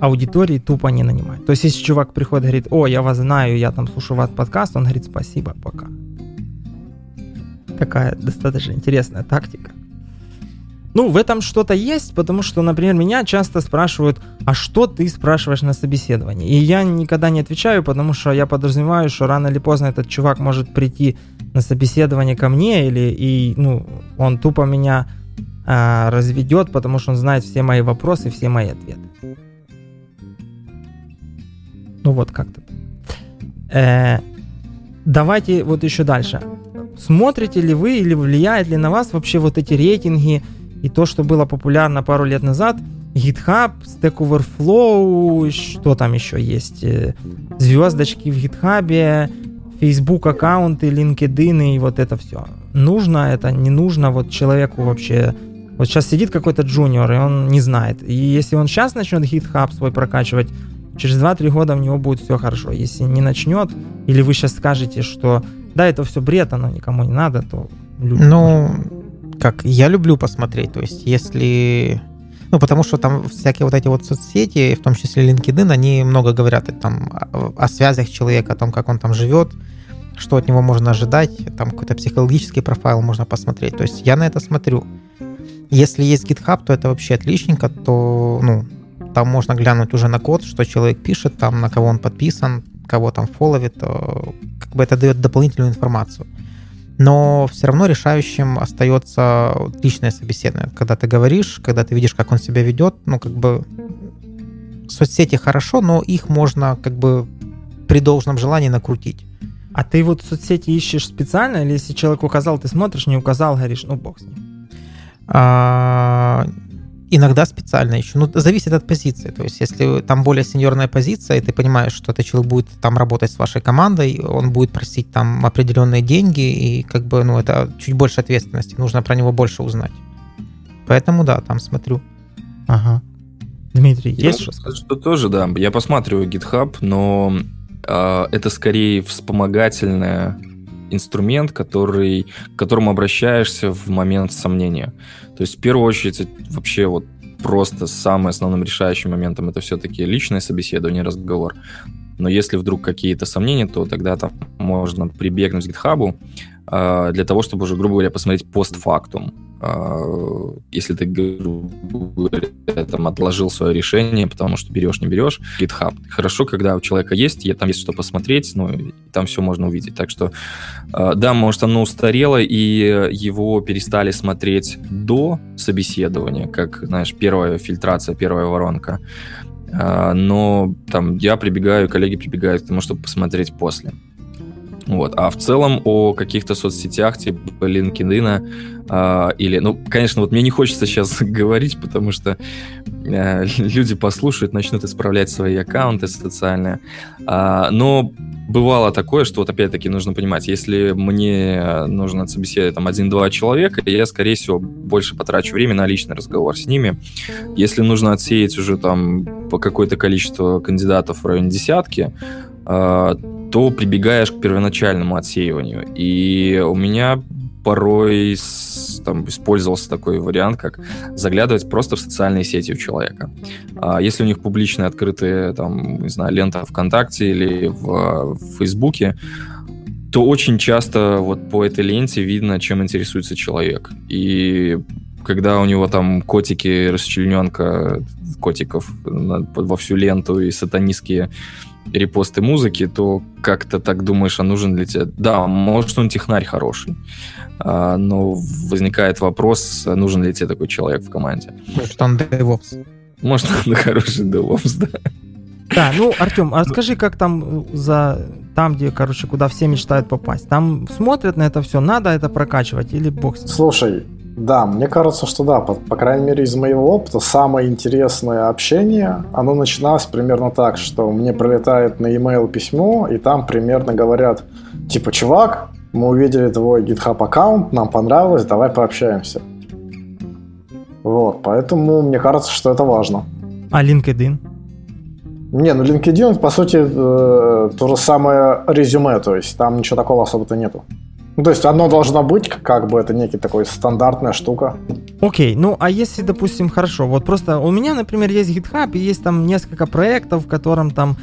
аудитории тупо не нанимает. То есть, если чувак приходит и говорит, о, я вас знаю, я там слушаю ваш подкаст, он говорит, спасибо, пока. Такая достаточно интересная тактика. Ну, в этом что-то есть, потому что, например, меня часто спрашивают, а что ты спрашиваешь на собеседовании? И я никогда не отвечаю, потому что я подразумеваю, что рано или поздно этот чувак может прийти на собеседование ко мне, он тупо меня разведет, потому что он знает все мои вопросы, все мои ответы. Ну, вот как-то. Давайте вот еще дальше. Смотрите ли вы или влияет ли на вас вообще вот эти рейтинги и то, что было популярно пару лет назад, GitHub, Stack Overflow, что там еще есть, звездочки в GitHub, Facebook аккаунты, LinkedIn и вот это все. Нужно это, не нужно вот человеку вообще. Вот сейчас сидит какой-то джуниор, и он не знает. И если он сейчас начнет GitHub свой прокачивать, через 2-3 года у него будет все хорошо. Если не начнет, или вы сейчас скажете, что да, это все бред, оно никому не надо, то... я люблю посмотреть, то есть если... Ну, потому что там всякие вот эти вот соцсети, в том числе LinkedIn, они много говорят там о связях человека, о том, как он там живет, что от него можно ожидать, там какой-то психологический профайл можно посмотреть. То есть я на это смотрю. Если есть GitHub, то это вообще отличненько, то, там можно глянуть уже на код, что человек пишет, там, на кого он подписан, кого там фолловит, как бы это дает дополнительную информацию. Но все равно решающим остается личное собеседование. Когда ты говоришь, когда ты видишь, как он себя ведет, соцсети хорошо, но их можно при должном желании накрутить. А ты вот соцсети ищешь специально, или если человек указал, ты смотришь, не указал, говоришь, бог с ним? Иногда специально ищу. Зависит от позиции. То есть, если там более сеньорная позиция, и ты понимаешь, что этот человек будет там работать с вашей командой, он будет просить там определенные деньги, и это чуть больше ответственности. Нужно про него больше узнать. Поэтому, да, там смотрю. Ага. Дмитрий, есть что сказать? Тоже, да. Я посматриваю GitHub, но это скорее вспомогательное... инструмент, к которому обращаешься в момент сомнения. То есть, в первую очередь, вообще просто самым основным решающим моментом это все-таки личное собеседование, разговор. Но если вдруг какие-то сомнения, то тогда там можно прибегнуть к GitHub'у для того, чтобы уже, грубо говоря, посмотреть постфактум. Если ты, грубо говоря, отложил свое решение, потому что берешь, не берешь, GitHub. Хорошо, когда у человека есть, там есть что посмотреть, там все можно увидеть. Так что, да, может, оно устарело, и его перестали смотреть до собеседования, как, знаешь, первая фильтрация, первая воронка. Но там я прибегаю, коллеги прибегают к тому, чтобы посмотреть после. А в целом о каких-то соцсетях типа LinkedIn конечно, мне не хочется сейчас говорить, потому что люди послушают, начнут исправлять свои аккаунты социальные. Но бывало такое, что опять-таки нужно понимать, если мне нужно собеседовать 1-2 человека, я, скорее всего, больше потрачу время на личный разговор с ними. Если нужно отсеять уже по какое-то количество кандидатов в районе десятки, то прибегаешь к первоначальному отсеиванию. И у меня порой использовался такой вариант, как заглядывать просто в социальные сети у человека. Если у них публичные, открытые, лента ВКонтакте или в Фейсбуке, то очень часто по этой ленте видно, чем интересуется человек. И когда у него котики, расчлененка котиков во всю ленту и сатанистские репосты музыки, то как-то так думаешь, а нужен ли тебе... Да, может, он технарь хороший, но возникает вопрос, нужен ли тебе такой человек в команде. Может, он DevOps. Может, он хороший DevOps, да. Да, Артем, а расскажи, как там, где, куда все мечтают попасть. Там смотрят на это все, надо это прокачивать или бог с ним? Слушай, да, мне кажется, что да, по крайней мере, из моего опыта самое интересное общение, оно начиналось примерно так, что мне прилетает на e-mail письмо, и там примерно говорят, типа, чувак, мы увидели твой GitHub аккаунт, нам понравилось, давай пообщаемся. Поэтому мне кажется, что это важно. А LinkedIn? LinkedIn, по сути, то же самое резюме, то есть там ничего такого особо-то нету. Ну, то есть оно должно быть, как бы это некий такой стандартная штука. Окей, ну а если, допустим, хорошо, вот просто у меня, например, есть GitHub, и есть там несколько проектов, в котором там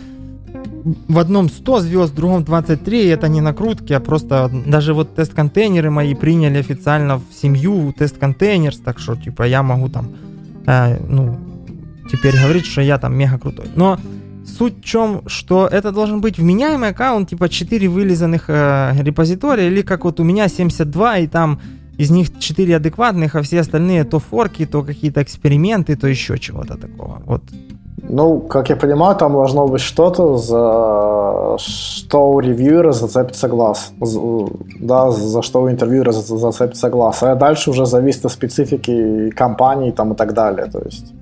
в одном 100 звезд, в другом 23, это не накрутки, а просто даже вот тест-контейнеры мои приняли официально в семью тест-контейнерс, так что, типа, я могу там, теперь говорить, что я там мега крутой. Но суть в чем, что это должен быть вменяемый аккаунт, типа 4 вылизанных репозитория, или как вот у меня 72, и там из них 4 адекватных, а все остальные то форки, то какие-то эксперименты, то еще чего-то такого. Вот. Ну, как я понимаю, там должно быть что-то, за что у ревьюера зацепится глаз. Да, за что у интервьюера зацепится глаз. А дальше уже зависит от специфики компании там, и так далее. То есть...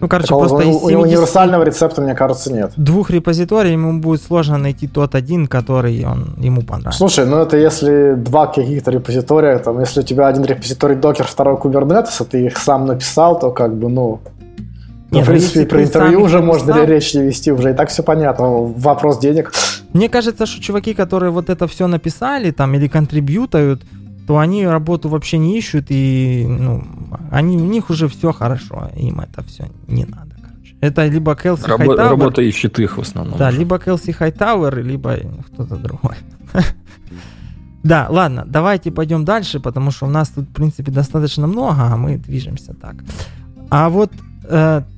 Ну, короче, так, просто универсального рецепта, мне кажется, нет. Двух репозиторий ему будет сложно найти тот один, который ему понравится. Слушай, ну это если два каких-то репозитория, там, если у тебя один репозиторий Docker, второй Kubernetes, а ты их сам написал, то как бы, ну... Нет, в принципе, про интервью уже можно речь не вести, уже и так все понятно, вопрос денег. Мне кажется, что чуваки, которые вот это все написали там или контрибьютают, то они работу вообще не ищут, и у них уже все хорошо, им это все не надо, короче. Это либо Kelsey Hightower... Работа ищет их в основном. Да, уже. Либо Kelsey Hightower, либо кто-то другой. Да, ладно, давайте пойдем дальше, потому что у нас тут, в принципе, достаточно много, а мы движемся так. А вот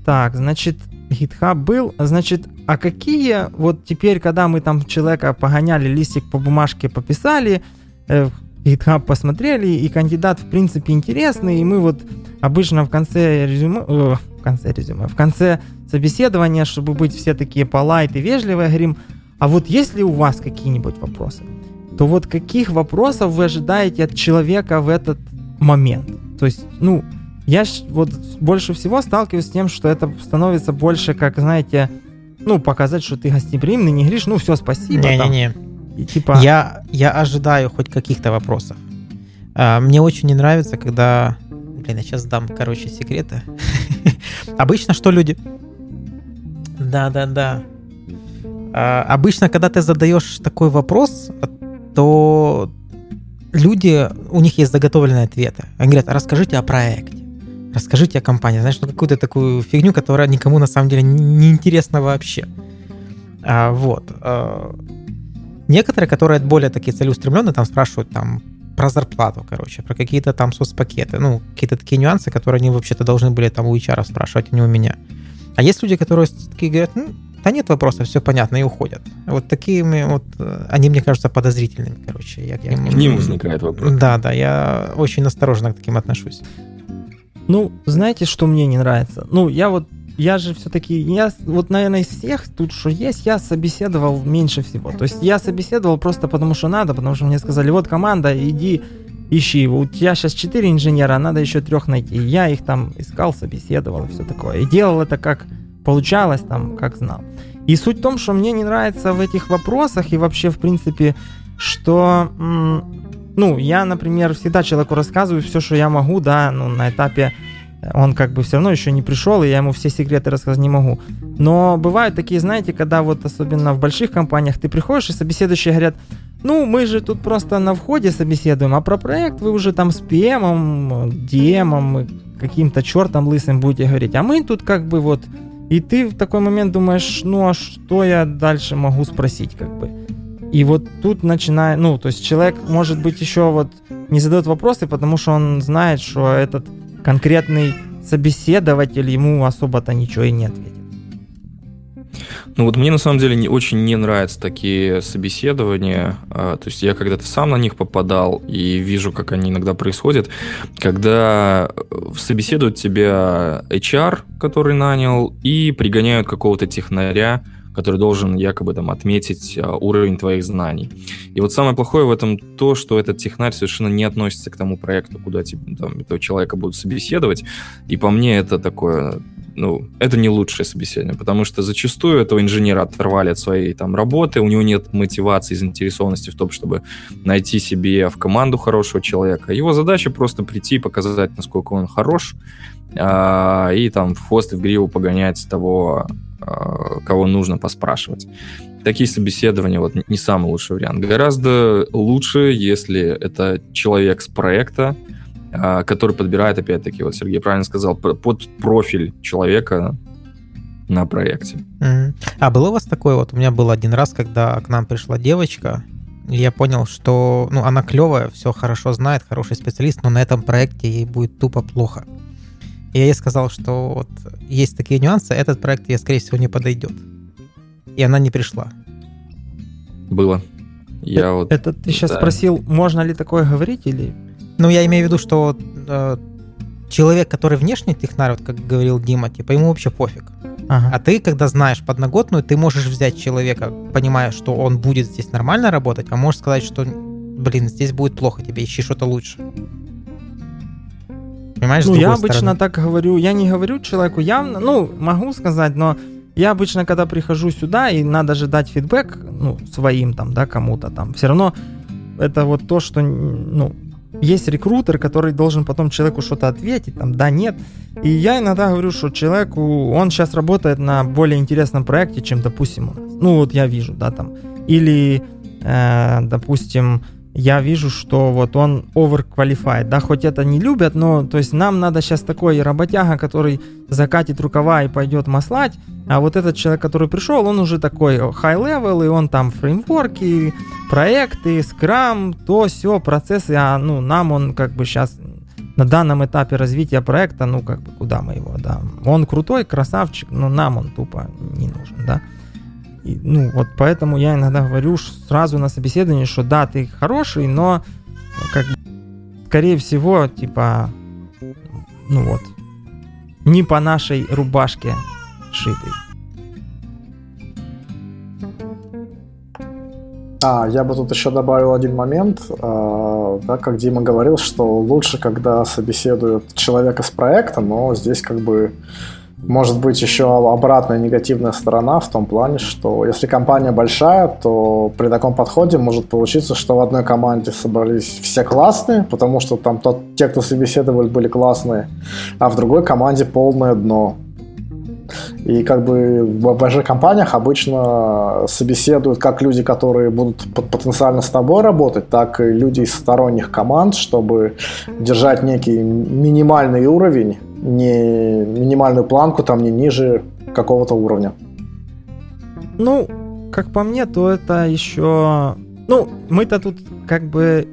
так, значит, GitHub был. Значит, а какие вот теперь, когда мы там человека погоняли, листик по бумажке пописали, GitHub посмотрели, и кандидат, в принципе, интересный, и мы вот обычно в конце собеседования, чтобы быть все такие polite и вежливые, говорим, а вот есть ли у вас какие-нибудь вопросы? То вот каких вопросов вы ожидаете от человека в этот момент? То есть, я вот больше всего сталкиваюсь с тем, что это становится больше, как, знаете, показать, что ты гостеприимный, не говоришь, все, спасибо. Не-не-не. Типа... Я ожидаю хоть каких-то вопросов. Мне очень не нравится, когда... Блин, я сейчас дам, короче, секреты. Обычно что люди... Да-да-да. Обычно, когда ты задаешь такой вопрос, то люди... У них есть заготовленные ответы. Они говорят, расскажите о проекте. Расскажите о компании. Знаешь, какую-то такую фигню, которая никому на самом деле не интересна вообще. Вот. Некоторые, которые более такие целеустремленные, там спрашивают про зарплату, про какие-то там соцпакеты, какие-то такие нюансы, которые они вообще-то должны были там у HR спрашивать, а не у меня. А есть люди, которые такие говорят, да нет вопросов, все понятно, и уходят. Вот такими вот, они, мне кажется, подозрительными, короче. К ним возникает вопрос. Да, я очень осторожно к таким отношусь. Знаете, что мне не нравится? Я же все-таки, наверное, из всех тут, что есть, я собеседовал меньше всего. То есть я собеседовал просто потому, что надо, потому что мне сказали, вот команда, иди, ищи его. У тебя сейчас 4 инженера, а надо еще 3 найти. И я их там искал, собеседовал и все такое. И делал это как получалось, как знал. И суть в том, что мне не нравится в этих вопросах и вообще, в принципе, что... я, например, всегда человеку рассказываю все, что я могу, на этапе он как бы все равно еще не пришел, и я ему все секреты рассказать не могу. Но бывают такие, знаете, когда вот особенно в больших компаниях ты приходишь, и собеседующие говорят, мы же тут просто на входе собеседуем, а про проект вы уже там с PM-ом, DM-ом, каким-то чертом лысым будете говорить. А мы тут как бы вот... И ты в такой момент думаешь, а что я дальше могу спросить как бы? И вот тут начинает, то есть человек, может быть, еще вот не задает вопросы, потому что он знает, что этот конкретный собеседователь ему особо-то ничего и не ответит. Мне на самом деле очень не нравятся такие собеседования. То есть я когда-то сам на них попадал и вижу, как они иногда происходят, когда собеседует тебя HR, который нанял, и пригоняют какого-то технаря, который должен якобы отметить уровень твоих знаний. И вот самое плохое в этом то, что этот технарь совершенно не относится к тому проекту, куда этого человека будут собеседовать. И по мне это такое... это не лучшее собеседование, потому что зачастую этого инженера оторвали от своей работы, у него нет мотивации и заинтересованности в том, чтобы найти себе в команду хорошего человека. Его задача просто прийти и показать, насколько он хорош, и в хвост и в гриву погонять того, кого нужно поспрашивать. такие собеседования вот не самый лучший вариант. Гораздо лучше, если это человек с проекта, который подбирает, опять-таки, вот Сергей правильно сказал, под профиль человека на проекте. Mm-hmm. А было у вас такое? Вот у меня был один раз, когда к нам пришла девочка, и я понял, что она клевая, все хорошо знает, хороший специалист, но на этом проекте ей будет тупо плохо. И я ей сказал, что вот есть такие нюансы, этот проект ей, скорее всего, не подойдет. И она не пришла. Было. Это ты сейчас спросил, можно ли такое говорить или... Я имею в виду, что человек, который внешний технарь, вот как говорил Дима, типа ему вообще пофиг. Ага. А ты, когда знаешь подноготную, ты можешь взять человека, понимая, что он будет здесь нормально работать, а можешь сказать, что, здесь будет плохо, тебе ищи что-то лучше. Понимаешь, с другой стороны. Обычно так говорю, я не говорю человеку явно, могу сказать, но я обычно, когда прихожу сюда, и надо же дать фидбэк, своим там, да, кому-то там, все равно это вот то, что, есть рекрутер, который должен потом человеку что-то ответить, там, да, нет. И я иногда говорю, что человеку, он сейчас работает на более интересном проекте, чем, допустим, у нас. Вот я вижу, да, там. Или, допустим, я вижу, что вот он overqualified, да, хоть это не любят, но, то есть, нам надо сейчас такой работяга, который закатит рукава и пойдет маслать, а вот этот человек, который пришел, он уже такой high-level, и он там фреймворки, проекты, скрам, то-сё, процессы, нам он сейчас на данном этапе развития проекта, куда мы его, да, он крутой, красавчик, но нам он тупо не нужен, да. И, вот поэтому я иногда говорю сразу на собеседовании, что да, ты хороший, но скорее всего, не по нашей рубашке шитый. Я бы тут еще добавил один момент, да, как Дима говорил, что лучше, когда собеседуют человека с проекта, но здесь может быть еще обратная негативная сторона в том плане, что если компания большая, то при таком подходе может получиться, что в одной команде собрались все классные, потому что там те, кто собеседовали, были классные, а в другой команде полное дно. И в больших компаниях обычно собеседуют как люди, которые будут потенциально с тобой работать, так и люди из сторонних команд, чтобы держать некий минимальный уровень, не минимальную планку, там не ниже какого-то уровня. Как по мне, то это еще... мы-то тут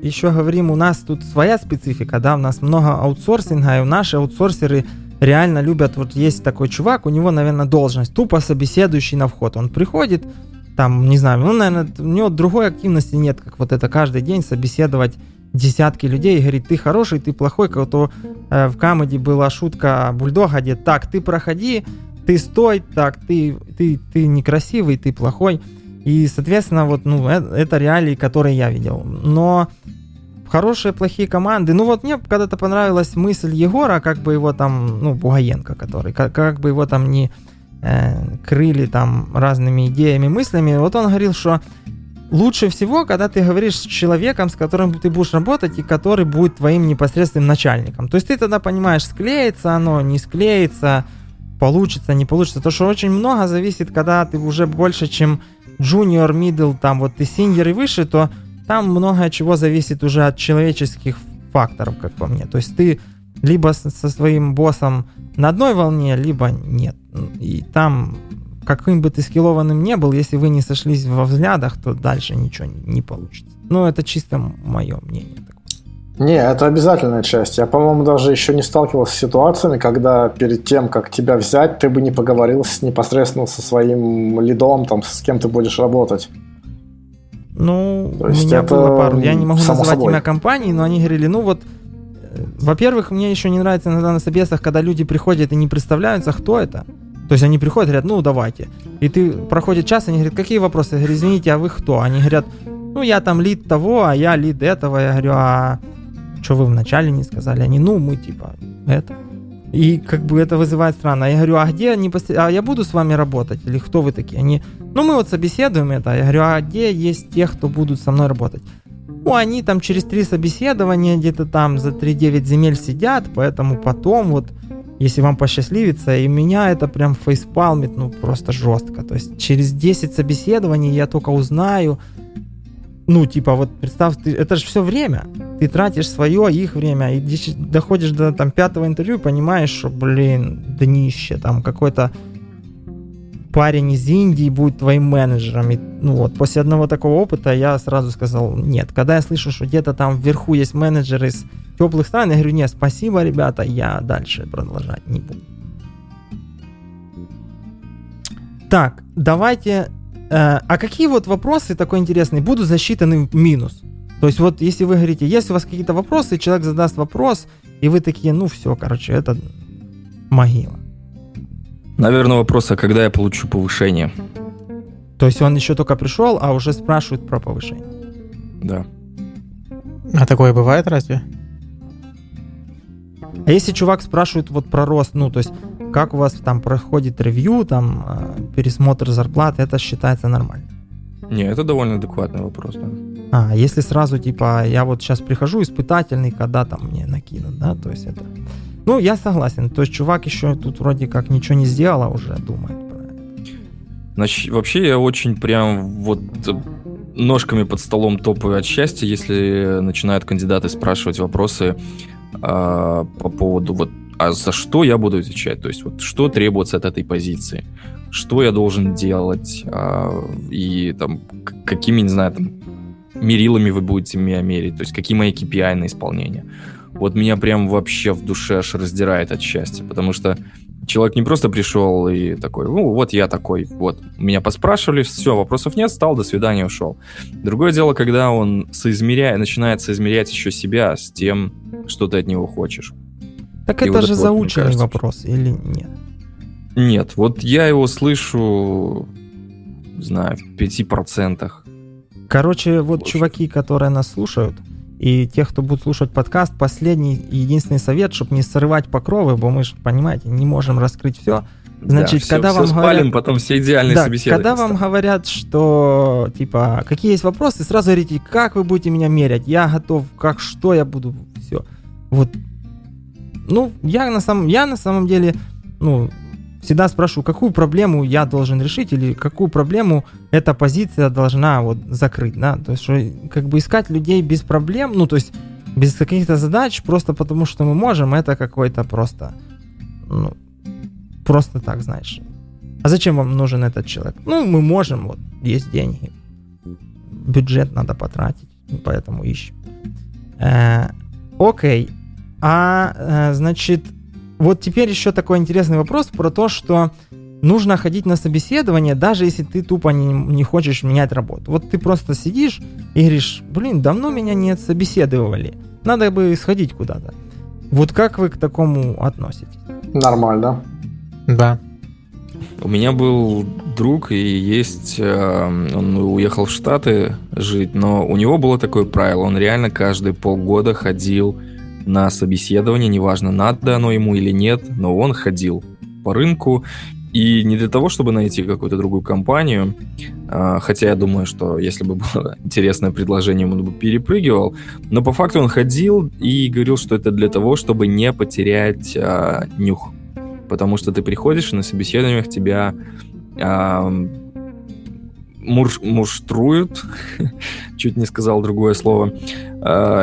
еще говорим, у нас тут своя специфика, да, у нас много аутсорсинга, и наши аутсорсеры реально любят, вот есть такой чувак, у него, наверное, должность, тупо собеседующий на вход. Он приходит, там, не знаю, наверное, у него другой активности нет, как вот это каждый день собеседовать десятки людей и говорит, ты хороший, ты плохой, как то в камеди была шутка бульдога, где так, ты проходи, ты стой, так, ты некрасивый, ты плохой. И, соответственно, это реалии, которые я видел. Но хорошие, плохие команды. Мне когда-то понравилась мысль Егора, его там, Бугаенко, который, как бы его там не крыли там разными идеями, мыслями. Вот он говорил, что лучше всего, когда ты говоришь с человеком, с которым ты будешь работать и который будет твоим непосредственным начальником. То есть ты тогда понимаешь, склеится оно, не склеится, получится, не получится. То, что очень много зависит, когда ты уже больше, чем junior, middle, там вот ты senior и выше, то там много чего зависит уже от человеческих факторов, как по мне. То есть ты либо со своим боссом на одной волне, либо нет. И там, каким бы ты скиллованным не был, если вы не сошлись во взглядах, то дальше ничего не получится. Это чисто мое мнение. Это обязательная часть. Я, по-моему, даже еще не сталкивался с ситуациями, когда перед тем, как тебя взять, ты бы не поговорил непосредственно со своим лидом, там, с кем ты будешь работать. У меня было пару, я не могу назвать имя компании, но они говорили, во-первых, мне еще не нравится иногда на собесах, когда люди приходят и не представляются, кто это. То есть они приходят, говорят, давайте. И ты, проходит час, они говорят, какие вопросы? Я говорю, извините, а вы кто? Они говорят, я там лид того, а я лид этого. Я говорю, а что вы вначале не сказали? Они, мы это. И это вызывает странно. Я говорю, а где а я буду с вами работать? Или кто вы такие? Они, мы собеседуем это. Я говорю, а где есть те, кто будут со мной работать? Они там через 3 собеседования где-то там за 3-9 земель сидят, поэтому потом если вам посчастливится, и меня это прям фейспалмит, ну, просто жестко. То есть через 10 собеседований я только узнаю, ну, типа, вот представь, ты, это же все время, ты тратишь свое, их время, и доходишь до, там, 5-го интервью и понимаешь, что, блин, днище, там, какой-то парень из Индии будет твоим менеджером, и, ну, вот, после одного такого опыта я сразу сказал, нет, когда я слышу, что где-то там вверху есть менеджер из теплых стран, я говорю, нет, спасибо, ребята, я дальше продолжать не буду. Так, давайте... А какие вот вопросы, такой интересный, будут засчитаны в минус? То есть вот если вы говорите, если у вас какие-то вопросы, человек задаст вопрос, и вы такие, ну все, короче, это могила. Наверное, вопрос, а когда я получу повышение? То есть он еще только пришел, а уже спрашивают про повышение? Да. А такое бывает разве? А если чувак спрашивает вот про рост, ну то есть... Как у вас там проходит ревью, там пересмотр зарплат, это считается нормально? Не, это довольно адекватный вопрос, да. А, если сразу, типа, я вот сейчас прихожу, испытательный, когда там мне накинут, да, то есть это... Ну, я согласен, то есть чувак еще тут вроде как ничего не сделал, а уже думает про это. Вообще я очень прям вот ножками под столом топаю от счастья, если начинают кандидаты спрашивать вопросы по поводу вот а за что я буду отвечать? То есть, вот что требуется от этой позиции? Что я должен делать? И там, какими, не знаю, там, мерилами вы будете меня мерить? То есть, какие мои KPI на исполнение? Вот меня прям вообще в душе аж раздирает от счастья, потому что человек не просто пришел и такой, ну, вот я такой, вот. Меня поспрашивали, все, вопросов нет, встал, до свидания, ушел. Другое дело, когда он начинает соизмерять еще себя с тем, что ты от него хочешь. Так и это вот же заученный вопрос, или нет? Нет, вот я его слышу, не знаю, в 5%. Короче, вот чуваки, которые нас слушают, и те, кто будут слушать подкаст, последний единственный совет, чтобы не срывать покровы, бо мы же, понимаете, не можем раскрыть все. Значит, да, все, когда все вам спалим, говорят, потом все идеальные собеседования. Когда вам говорят, что, типа, какие есть вопросы, сразу говорите, как вы будете меня мерять, я готов, как, что я буду, все. Вот. Ну, я на самом деле, ну, всегда спрашиваю, какую проблему я должен решить или какую проблему эта позиция должна вот закрыть, да, то есть, что, как бы искать людей без проблем, ну, то есть, без каких-то задач, просто потому что мы можем, это какой-то просто, ну, просто так, знаешь, а зачем вам нужен этот человек? Ну, мы можем, вот, есть деньги, бюджет надо потратить, поэтому ищем. Окей. А, значит, вот теперь еще такой интересный вопрос про то, что нужно ходить на собеседование, даже если ты тупо не хочешь менять работу. Вот ты просто сидишь и говоришь, блин, давно меня не собеседовали, надо бы сходить куда-то. Вот как вы к такому относитесь? Нормально. Да. У меня был друг, и есть, он уехал в Штаты жить, но у него было такое правило, он реально каждые полгода ходил на собеседование, неважно, надо оно ему или нет, но он ходил по рынку, и не для того, чтобы найти какую-то другую компанию, хотя я думаю, что если бы было интересное предложение, он бы перепрыгивал, но по факту он ходил и говорил, что это для того, чтобы не потерять нюх, потому что ты приходишь, и на собеседованиях тебя муштруют, чуть не сказал другое слово,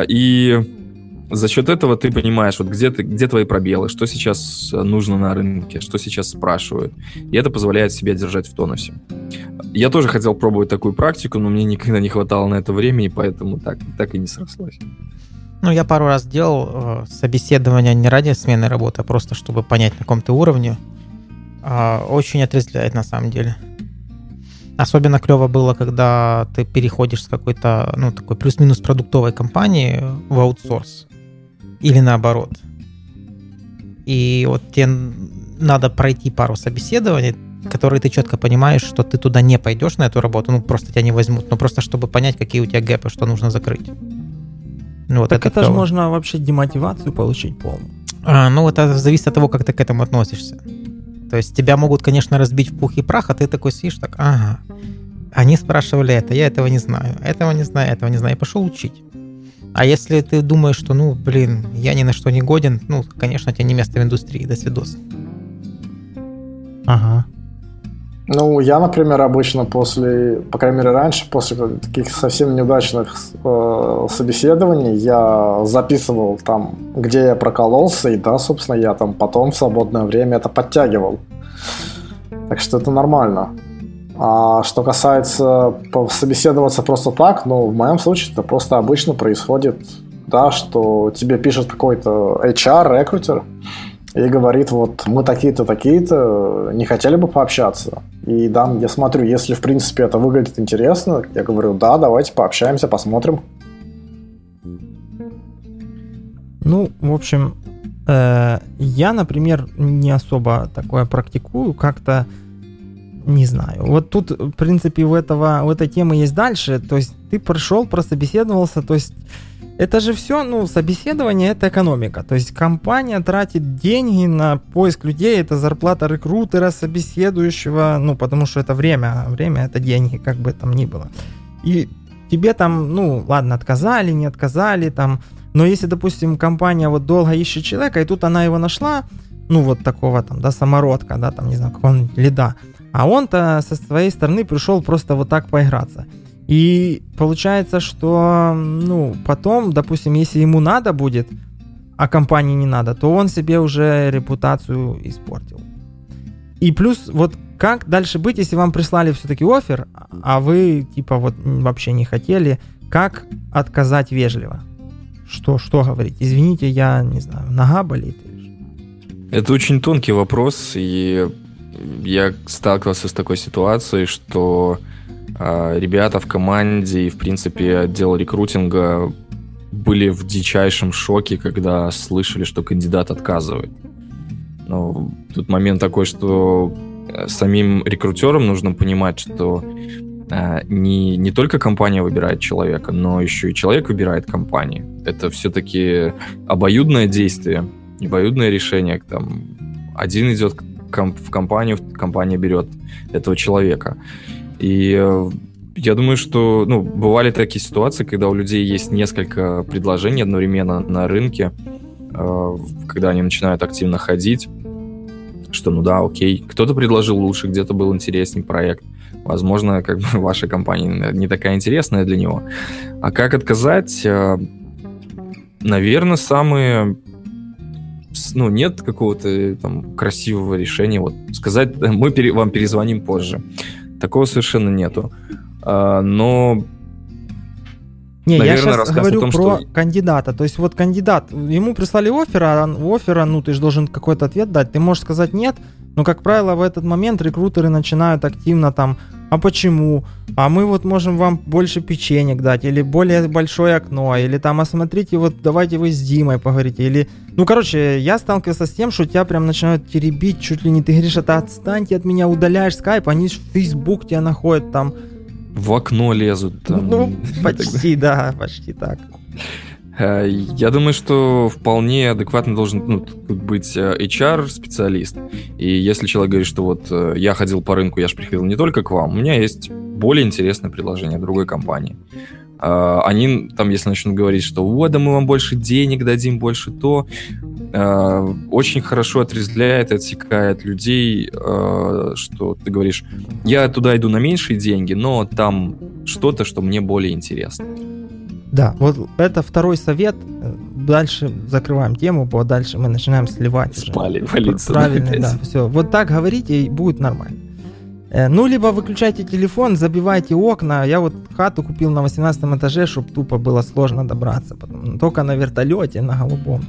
и за счет этого ты понимаешь, вот где твои пробелы, что сейчас нужно на рынке, что сейчас спрашивают. И это позволяет себя держать в тонусе. Я тоже хотел пробовать такую практику, но мне никогда не хватало на это времени, поэтому так и не срослось. Ну, я пару раз делал собеседование не ради смены работы, а просто чтобы понять, на каком ты уровне. Очень отрезвляет на самом деле. Особенно клево было, когда ты переходишь с какой-то, ну, такой плюс-минус продуктовой компании в аутсорс. Или наоборот. И вот тебе надо пройти пару собеседований, которые ты четко понимаешь, что ты туда не пойдешь на эту работу, ну просто тебя не возьмут, но просто чтобы понять, какие у тебя гэпы, что нужно закрыть. Вот так это же можно вообще демотивацию получить полную. Ну это зависит от того, как ты к этому относишься. То есть тебя могут, конечно, разбить в пух и прах, а ты такой сидишь, так, ага, они спрашивали это, я этого не знаю, и пошел учить. А если ты думаешь, что, ну, блин, я ни на что не годен, ну, конечно, тебе не место в индустрии, до свидос. Ага. Ну, я, например, обычно после, по крайней мере, раньше, после таких совсем неудачных собеседований, я записывал там, где я прокололся, и да, собственно, я там потом в свободное время это подтягивал. Так что это нормально. А что касается собеседоваться просто так, ну, в моем случае это просто обычно происходит, да, что тебе пишет какой-то HR, рекрутер, и говорит, вот мы такие-то, такие-то, не хотели бы пообщаться. И да, я смотрю, если в принципе это выглядит интересно, я говорю, да, давайте пообщаемся, посмотрим. Ну, в общем, я, например, не особо такое практикую, как-то не знаю. Вот тут, в принципе, у этой темы есть дальше, то есть ты пришел, прособеседовался, то есть это же все, ну, собеседование — это экономика. То есть компания тратит деньги на поиск людей, это зарплата рекрутера, собеседующего, ну, потому что это время, а время — это деньги, как бы там ни было. И тебе там, ну, ладно, отказали, не отказали, там, но если, допустим, компания вот долго ищет человека, и тут она его нашла, ну, вот такого там, да, самородка, да, там, не знаю, какого-нибудь лида, а он-то со своей стороны пришел просто вот так поиграться. И получается, что, ну, потом, допустим, если ему надо будет, а компании не надо, то он себе уже репутацию испортил. И плюс, вот как дальше быть, если вам прислали все-таки оффер, а вы, типа, вот вообще не хотели, как отказать вежливо? Что говорить? Извините, я не знаю, нога болит? Это очень тонкий вопрос, и я сталкивался с такой ситуацией, что... Ребята в команде и, в принципе, отдел рекрутинга были в дичайшем шоке, когда слышали, что кандидат отказывает. Но тут момент такой, что самим рекрутерам нужно понимать, что не только компания выбирает человека, но еще и человек выбирает компанию. Это все-таки обоюдное действие, обоюдное решение. Там, один идет в компанию, компания берет этого человека. И я думаю, что бывали такие ситуации, когда у людей есть несколько предложений одновременно на рынке, когда они начинают активно ходить, что ну да, окей, кто-то предложил лучше, где-то был интересней проект, возможно, как бы ваша компания не такая интересная для него. А как отказать? Наверное, самые... Ну, нет какого-то там красивого решения. Вот сказать, мы вам перезвоним позже. Такого совершенно нету. Но, не, наверное, я сейчас говорю о том, про что... кандидата. То есть вот кандидат, ему прислали оффер, а оффера, ну, ты же должен какой-то ответ дать. Ты можешь сказать нет, но, как правило, в этот момент рекрутеры начинают активно там, а почему? А мы вот можем вам больше печенек дать, или более большое окно, или там, а смотрите, вот давайте вы с Димой поговорите, или... Ну, короче, я сталкивался с тем, что тебя прям начинают теребить, чуть ли не ты говоришь, это отстаньте от меня, удаляешь скайп, они в Facebook тебя находят там. В окно лезут. Там. Ну, почти, да, почти так. Я думаю, что вполне адекватно должен быть HR-специалист. И если человек говорит, что вот я ходил по рынку, я же приходил не только к вам, у меня есть более интересное предложение другой компании. Они там, если начнут говорить, что вот, да мы вам больше денег дадим, больше то, очень хорошо отрезвляет, отсекает людей, что ты говоришь, я туда иду на меньшие деньги, но там что-то, что мне более интересно. Да, вот это второй совет. Дальше закрываем тему, а дальше мы начинаем сливать. Спали, валиться. Правильно, да, все. Вот так говорите, и будет нормально. Ну, либо выключайте телефон, забивайте окна. Я вот хату купил на 18 этаже, чтобы тупо было сложно добраться. Потом. Только на вертолете, на голубом.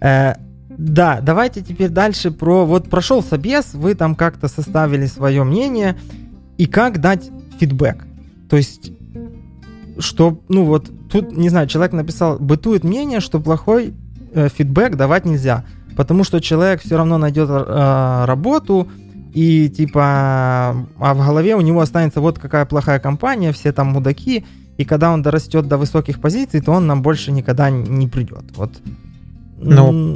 Да, давайте теперь дальше про... Вот прошел собес, вы там как-то составили свое мнение. И как дать фидбэк? То есть... Что, ну вот, тут, не знаю, человек написал, бытует мнение, что плохой фидбэк давать нельзя, потому что человек все равно найдет работу, и типа, а в голове у него останется вот какая плохая компания, все там мудаки, и когда он дорастет до высоких позиций, то он нам больше никогда не придет. Вот. Но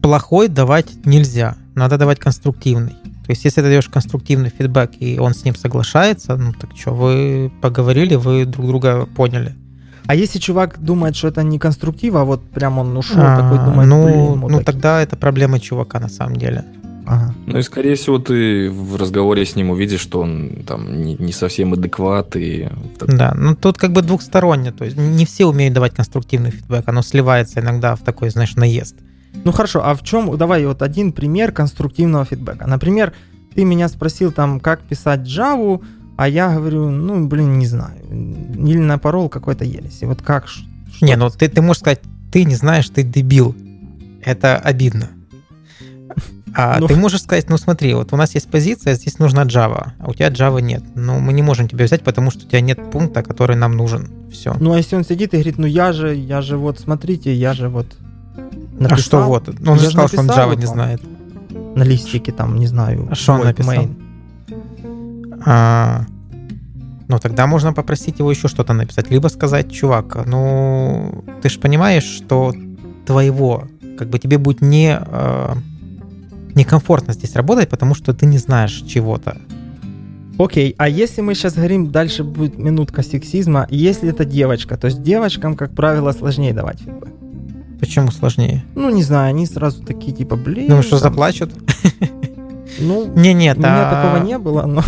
плохой давать нельзя, надо давать конструктивный. То есть, если ты даешь конструктивный фидбэк, и он с ним соглашается, ну так что, вы поговорили, вы друг друга поняли. А если чувак думает, что это не конструктив, а вот прям он ушел, такой думает, ну тогда это проблема чувака на самом деле. Ага. Ну и, скорее всего, ты в разговоре с ним увидишь, что он там не совсем адекват. И... Да, ну тут как бы двухсторонне. То есть не все умеют давать конструктивный фидбэк, оно сливается иногда в такой, знаешь, наезд. Ну хорошо, а в чем, давай вот один пример конструктивного фидбэка. Например, ты меня спросил там, как писать Java, а я говорю, ну, блин, не знаю. Или напорол какой-то ересь. И вот как? Не, ну ты можешь сказать, ты не знаешь, ты дебил. Это обидно. А ты можешь сказать, ну смотри, вот у нас есть позиция, здесь нужна Java, а у тебя Java нет. Ну мы не можем тебя взять, потому что у тебя нет пункта, который нам нужен. Все. Ну а если он сидит и говорит, ну я же вот, смотрите, я же вот написал. А что вот? Он же сказал, что он Java не знает. На листике там, не знаю. А что он написал? Ну тогда можно попросить его еще что-то написать. Либо сказать, чувак, ну ты же понимаешь, что твоего, как бы тебе будет некомфортно здесь работать, потому что ты не знаешь чего-то. Окей, а если мы сейчас говорим, дальше будет минутка сексизма, если это девочка, то есть девочкам, как правило, сложнее давать фидбэк. Почему сложнее? Ну, не знаю, они сразу такие, типа, блин... Ну, что, заплачут? Ну, нет, у меня такого не было, но...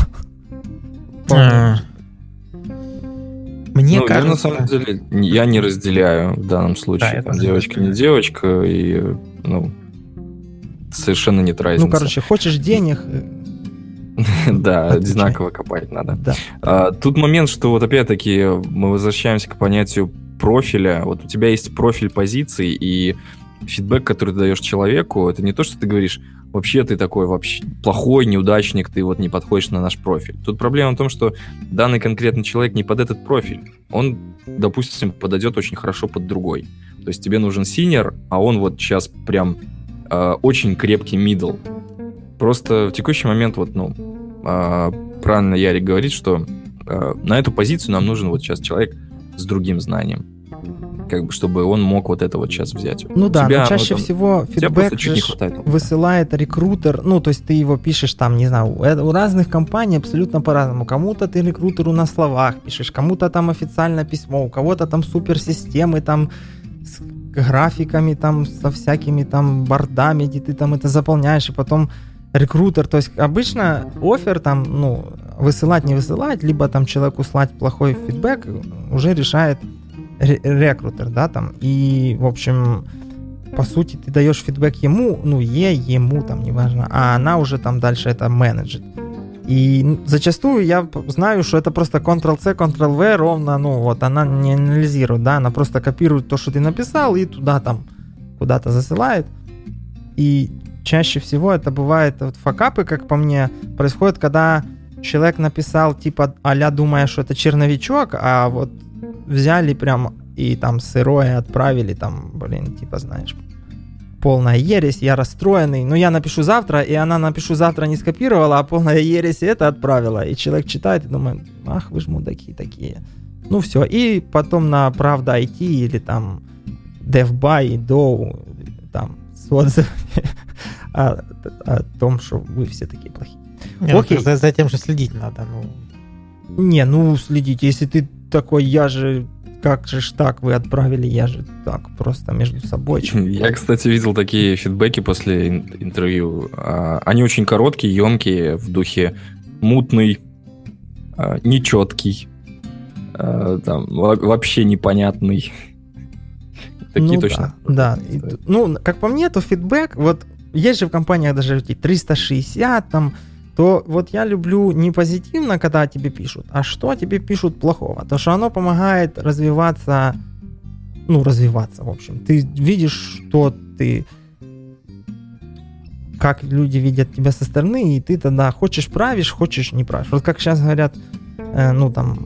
Мне кажется... Я на самом деле, я не разделяю в данном случае. Девочка не девочка, и, ну... Совершенно нет разницы. Ну, короче, хочешь денег... Да, одинаково копать надо. Тут момент, что вот опять-таки мы возвращаемся к понятию профиля. Вот у тебя есть профиль позиций, и фидбэк, который ты даешь человеку, это не то, что ты говоришь, вообще ты такой вообще плохой, неудачник, ты вот не подходишь на наш профиль. Тут проблема в том, что данный конкретный человек не под этот профиль. Он, допустим, подойдет очень хорошо под другой. То есть тебе нужен синьор, а он вот сейчас прям... очень крепкий мидл. Просто в текущий момент, вот, ну, правильно Ярик говорит, что на эту позицию нам нужен вот сейчас человек с другим знанием, как бы, чтобы он мог вот это вот сейчас взять. Ну да, тебя, но чаще вот, всего фидбэк высылает рекрутер, ну, то есть ты его пишешь там, не знаю, у разных компаний абсолютно по-разному. Кому-то ты рекрутеру на словах пишешь, кому-то там официально письмо, у кого-то там суперсистемы там с графиками там, со всякими там бордами, где ты там это заполняешь, и потом рекрутер, то есть обычно оффер там, ну, высылать, не высылать, либо там человеку слать плохой фидбэк уже решает рекрутер, да, там, и, в общем, по сути, ты даешь фидбэк ему, ну, ему там, неважно, а она уже там дальше это менеджит. И зачастую я знаю, что это просто Ctrl-C, Ctrl-V ровно, ну вот, она не анализирует, да, она просто копирует то, что ты написал, и туда там куда-то засылает. И чаще всего это бывает, вот факапы, как по мне, происходят, когда человек написал, типа, а-ля думая, что это черновичок, а вот взяли прям и там сырое отправили, там, блин, типа, знаешь... полная ересь, я расстроенный, но я напишу завтра, и она напишу завтра не скопировала, а полная ересь это отправила. И человек читает и думает, ах, вы ж мудаки такие. Ну все, и потом на Правда IT или там DevBuy и Doe там с отзывами о том, что вы все такие плохие. Окей. За тем же следить надо. Ну. Не, ну следить, если ты такой, я же... Как же ж так, вы отправили, я же так, просто между собой. Я, кстати, видел такие фидбэки после интервью. Они очень короткие, емкие, в духе мутный, нечеткий, там, вообще непонятный. Такие ну, точно. Да, да. Ну, как по мне, то фидбэк, вот есть же в компаниях даже 360, там, то вот я люблю не позитивно, когда тебе пишут, а что тебе пишут плохого. То, что оно помогает развиваться, ну, развиваться, в общем. Ты видишь, что ты... Как люди видят тебя со стороны, и ты тогда хочешь правишь, хочешь не правишь. Вот как сейчас говорят, ну, там,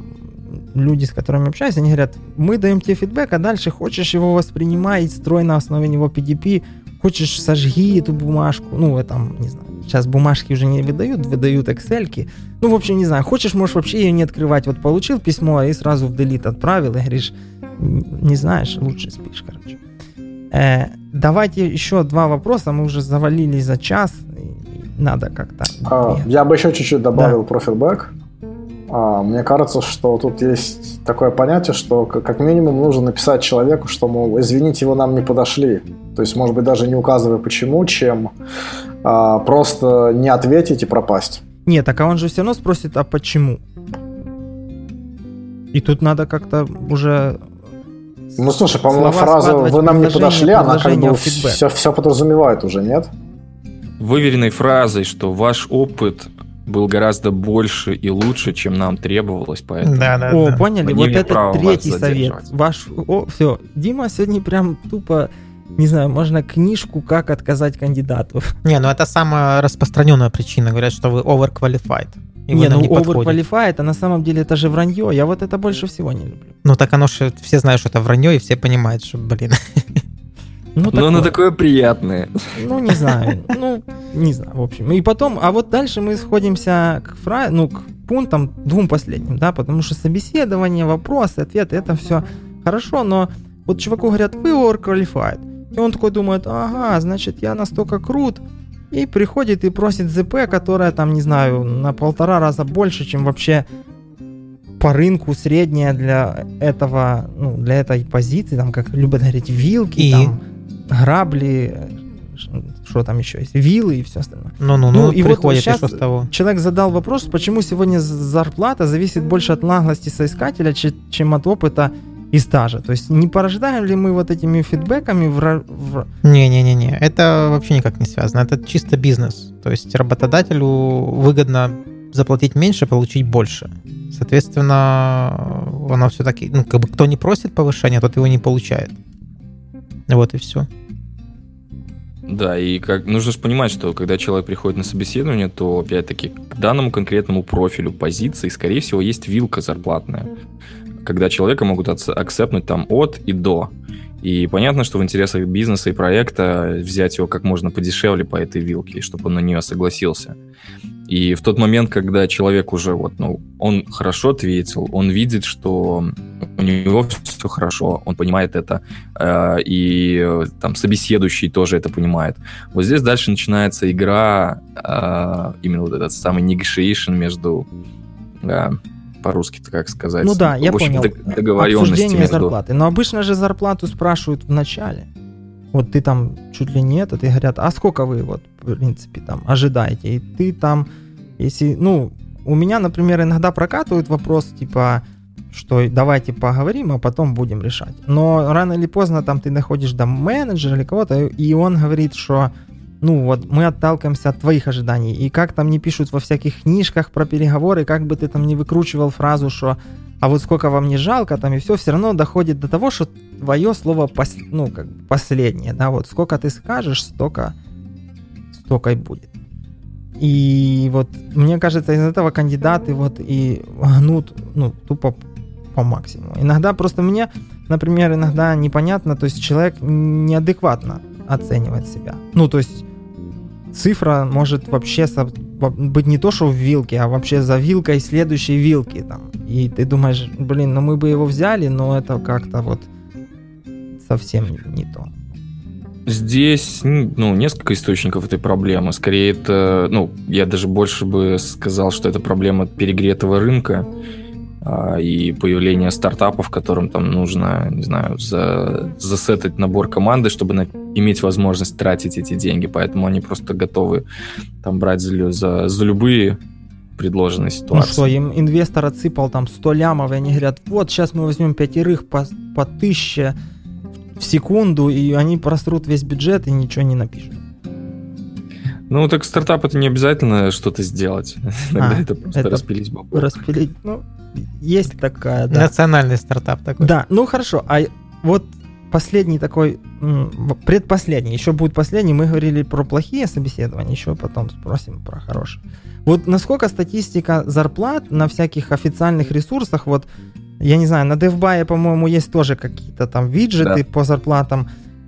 люди, с которыми общаюсь, они говорят, мы даем тебе фидбэк, а дальше хочешь его воспринимай, строй на основе него PDP, хочешь сожги эту бумажку, ну, там, не знаю. Сейчас бумажки уже не выдают Excel-ки. Ну, в общем, не знаю, хочешь, можешь вообще ее не открывать. Вот получил письмо и сразу в delete отправил, и говоришь, не знаешь, лучше спишь, короче. Давайте еще два вопроса, мы уже завалили за час, и надо как-то... Я бы еще чуть-чуть добавил про фидбэк. Мне кажется, что тут есть такое понятие, что как минимум нужно написать человеку, что, мол, извините, вы нам не подошли. То есть, может быть, даже не указывая почему, чем просто не ответить и пропасть. Нет, так а он же все равно спросит, а почему? И тут надо как-то уже... Ну, слушай, по-моему, фраза «вы нам не подошли», она как бы все подразумевает уже, нет? Выверенной фразой, что ваш опыт... был гораздо больше и лучше, чем нам требовалось, поэтому... Да. Поняли? Вот это третий совет. Все, Дима сегодня прям тупо, не знаю, можно книжку «Как отказать кандидату». Не, ну это самая распространенная причина. Говорят, что вы overqualified. Не, ну overqualified, а на самом деле это же вранье. Я вот это больше всего не люблю. Ну так оно же, все знают, что это вранье, и все понимают, что, блин... Ну, но оно такое приятное. Ну, не знаю, в общем. И потом, а вот дальше мы сходимся к пунктам двум последним, да, потому что собеседование, вопросы, ответы, это все хорошо, но вот чуваку говорят, вы overqualified. И он такой думает, ага, значит, я настолько крут. И приходит и просит ЗП, которое там, не знаю, на 1,5 раза больше, чем вообще по рынку средняя для этого, ну, для этой позиции, там, как любят говорить, вилки, и... там, грабли, что там еще есть, вилы и все остальное. Ну, и приходит, вот сейчас и что с того? Человек задал вопрос, почему сегодня зарплата зависит больше от наглости соискателя, чем от опыта и стажа. То есть не порождаем ли мы вот этими фидбэками в... Не-не-не, это вообще никак не связано, это чисто бизнес. То есть работодателю выгодно заплатить меньше, получить больше. Соответственно, оно все-таки... Ну, как бы кто не просит повышения, тот его не получает. Вот и все. Да, и нужно же понимать, что когда человек приходит на собеседование, то, опять-таки, к данному конкретному профилю позиции, скорее всего, есть вилка зарплатная, когда человека могут акцептнуть там от и до. И понятно, что в интересах бизнеса и проекта взять его как можно подешевле по этой вилке, чтобы он на нее согласился. И в тот момент, когда человек уже он хорошо ответил, он видит, что у него все хорошо, он понимает это, и там собеседующий тоже это понимает. Вот здесь дальше начинается игра, именно вот этот самый negotiation между... по-русски-то как сказать? Ну да, я понял. Договоренности между... зарплаты. Но обычно же зарплату спрашивают в начале. Вот ты там чуть ли не этот, и говорят, а сколько вы вот, в принципе, там ожидаете? И ты там, если... Ну, у меня, например, иногда прокатывают вопрос, типа, что давайте поговорим, а потом будем решать. Но рано или поздно там ты находишь там менеджера или кого-то, и он говорит, что... Ну вот, мы отталкиваемся от твоих ожиданий. И как там не пишут во всяких книжках про переговоры, как бы ты там не выкручивал фразу, что «а вот сколько вам не жалко», там и все равно доходит до того, что твое слово последнее, да, вот сколько ты скажешь, столько и будет. И вот, мне кажется, из этого кандидаты вот и гнут, тупо по максимуму. Иногда просто мне, например, иногда непонятно, то есть человек неадекватно оценивать себя. Ну, то есть цифра может вообще быть не то, что в вилке, а вообще за вилкой следующей вилки. Там. И ты думаешь, блин, мы бы его взяли, но это как-то вот совсем не то. Здесь, несколько источников этой проблемы. Скорее это, я даже больше бы сказал, что это проблема перегретого рынка и появление стартапов, которым там нужно, не знаю, засетать набор команды, чтобы иметь возможность тратить эти деньги, поэтому они просто готовы там брать за любые предложенные ситуации. Ну что, им инвестор отсыпал там 100 лямов, и они говорят, вот сейчас мы возьмем пятерых по 1000 в секунду, и они просрут весь бюджет и ничего не напишут. Ну, так стартап это не обязательно что-то сделать. Иногда это просто распилить бабок. Распилить, есть такая, да. Национальный стартап такой. Да, хорошо, а вот последний такой, предпоследний, еще будет последний, мы говорили про плохие собеседования, еще потом спросим про хорошие. Вот насколько статистика зарплат на всяких официальных ресурсах, вот, я не знаю, на DevBuy, по-моему, есть тоже какие-то там виджеты по зарплатам.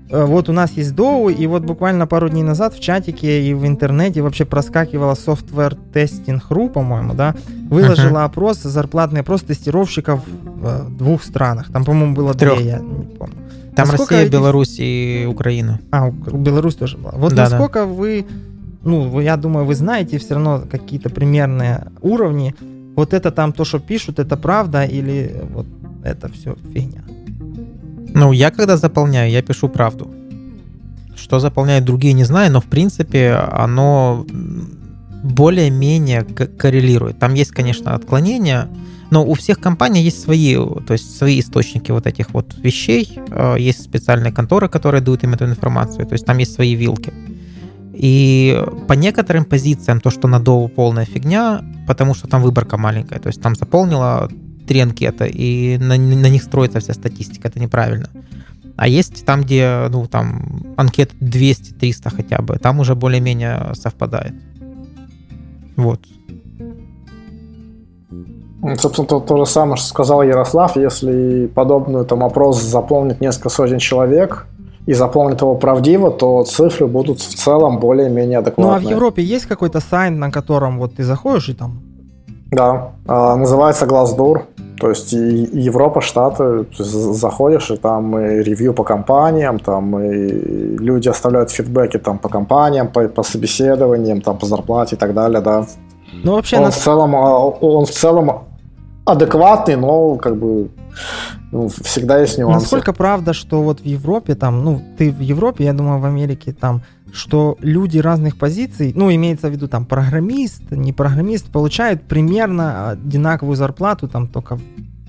Вот у нас есть Доу, и вот буквально пару дней назад в чатике и в интернете вообще проскакивала Software Testing.ru, по-моему, да, выложила опрос, зарплатный опрос тестировщиков в 2 странах. Там, по-моему, было 3, я не помню. Там насколько Россия, Беларусь и Украина. Беларусь тоже была. Вот насколько вы, я думаю, вы знаете все равно какие-то примерные уровни, вот это там то, что пишут, это правда, или вот это все фигня? Ну, я когда заполняю, я пишу правду. Что заполняют другие, не знаю, но в принципе оно более-менее коррелирует. Там есть, конечно, отклонения, но у всех компаний есть свои, то есть свои источники вот этих вот вещей. Есть специальные конторы, которые дают им эту информацию, то есть там есть свои вилки. И по некоторым позициям то, что на DOE полная фигня, потому что там выборка маленькая, то есть там заполнила 3 анкеты, и на них строится вся статистика, это неправильно. А есть там, где, ну, там анкет 200-300 хотя бы, там уже более-менее совпадает. Вот. Собственно, то же самое, что сказал Ярослав, если подобную там опрос заполнит несколько сотен человек и заполнит его правдиво, то цифры будут в целом более-менее адекватные. Ну а в Европе есть какой-то сайт, на котором вот ты заходишь и там... Да, называется Glassdoor, то есть и Европа, Штаты, заходишь, и там и ревью по компаниям, там и люди оставляют фидбэки там по компаниям, по собеседованиям, там по зарплате и так далее, да. Ну, вообще он в целом адекватный, но как бы всегда есть нюансы. Насколько правда, что вот в Европе там, ну, ты в Европе, я думаю, в Америке там, что люди разных позиций, ну, имеется в виду там программист, не программист, получают примерно одинаковую зарплату, там только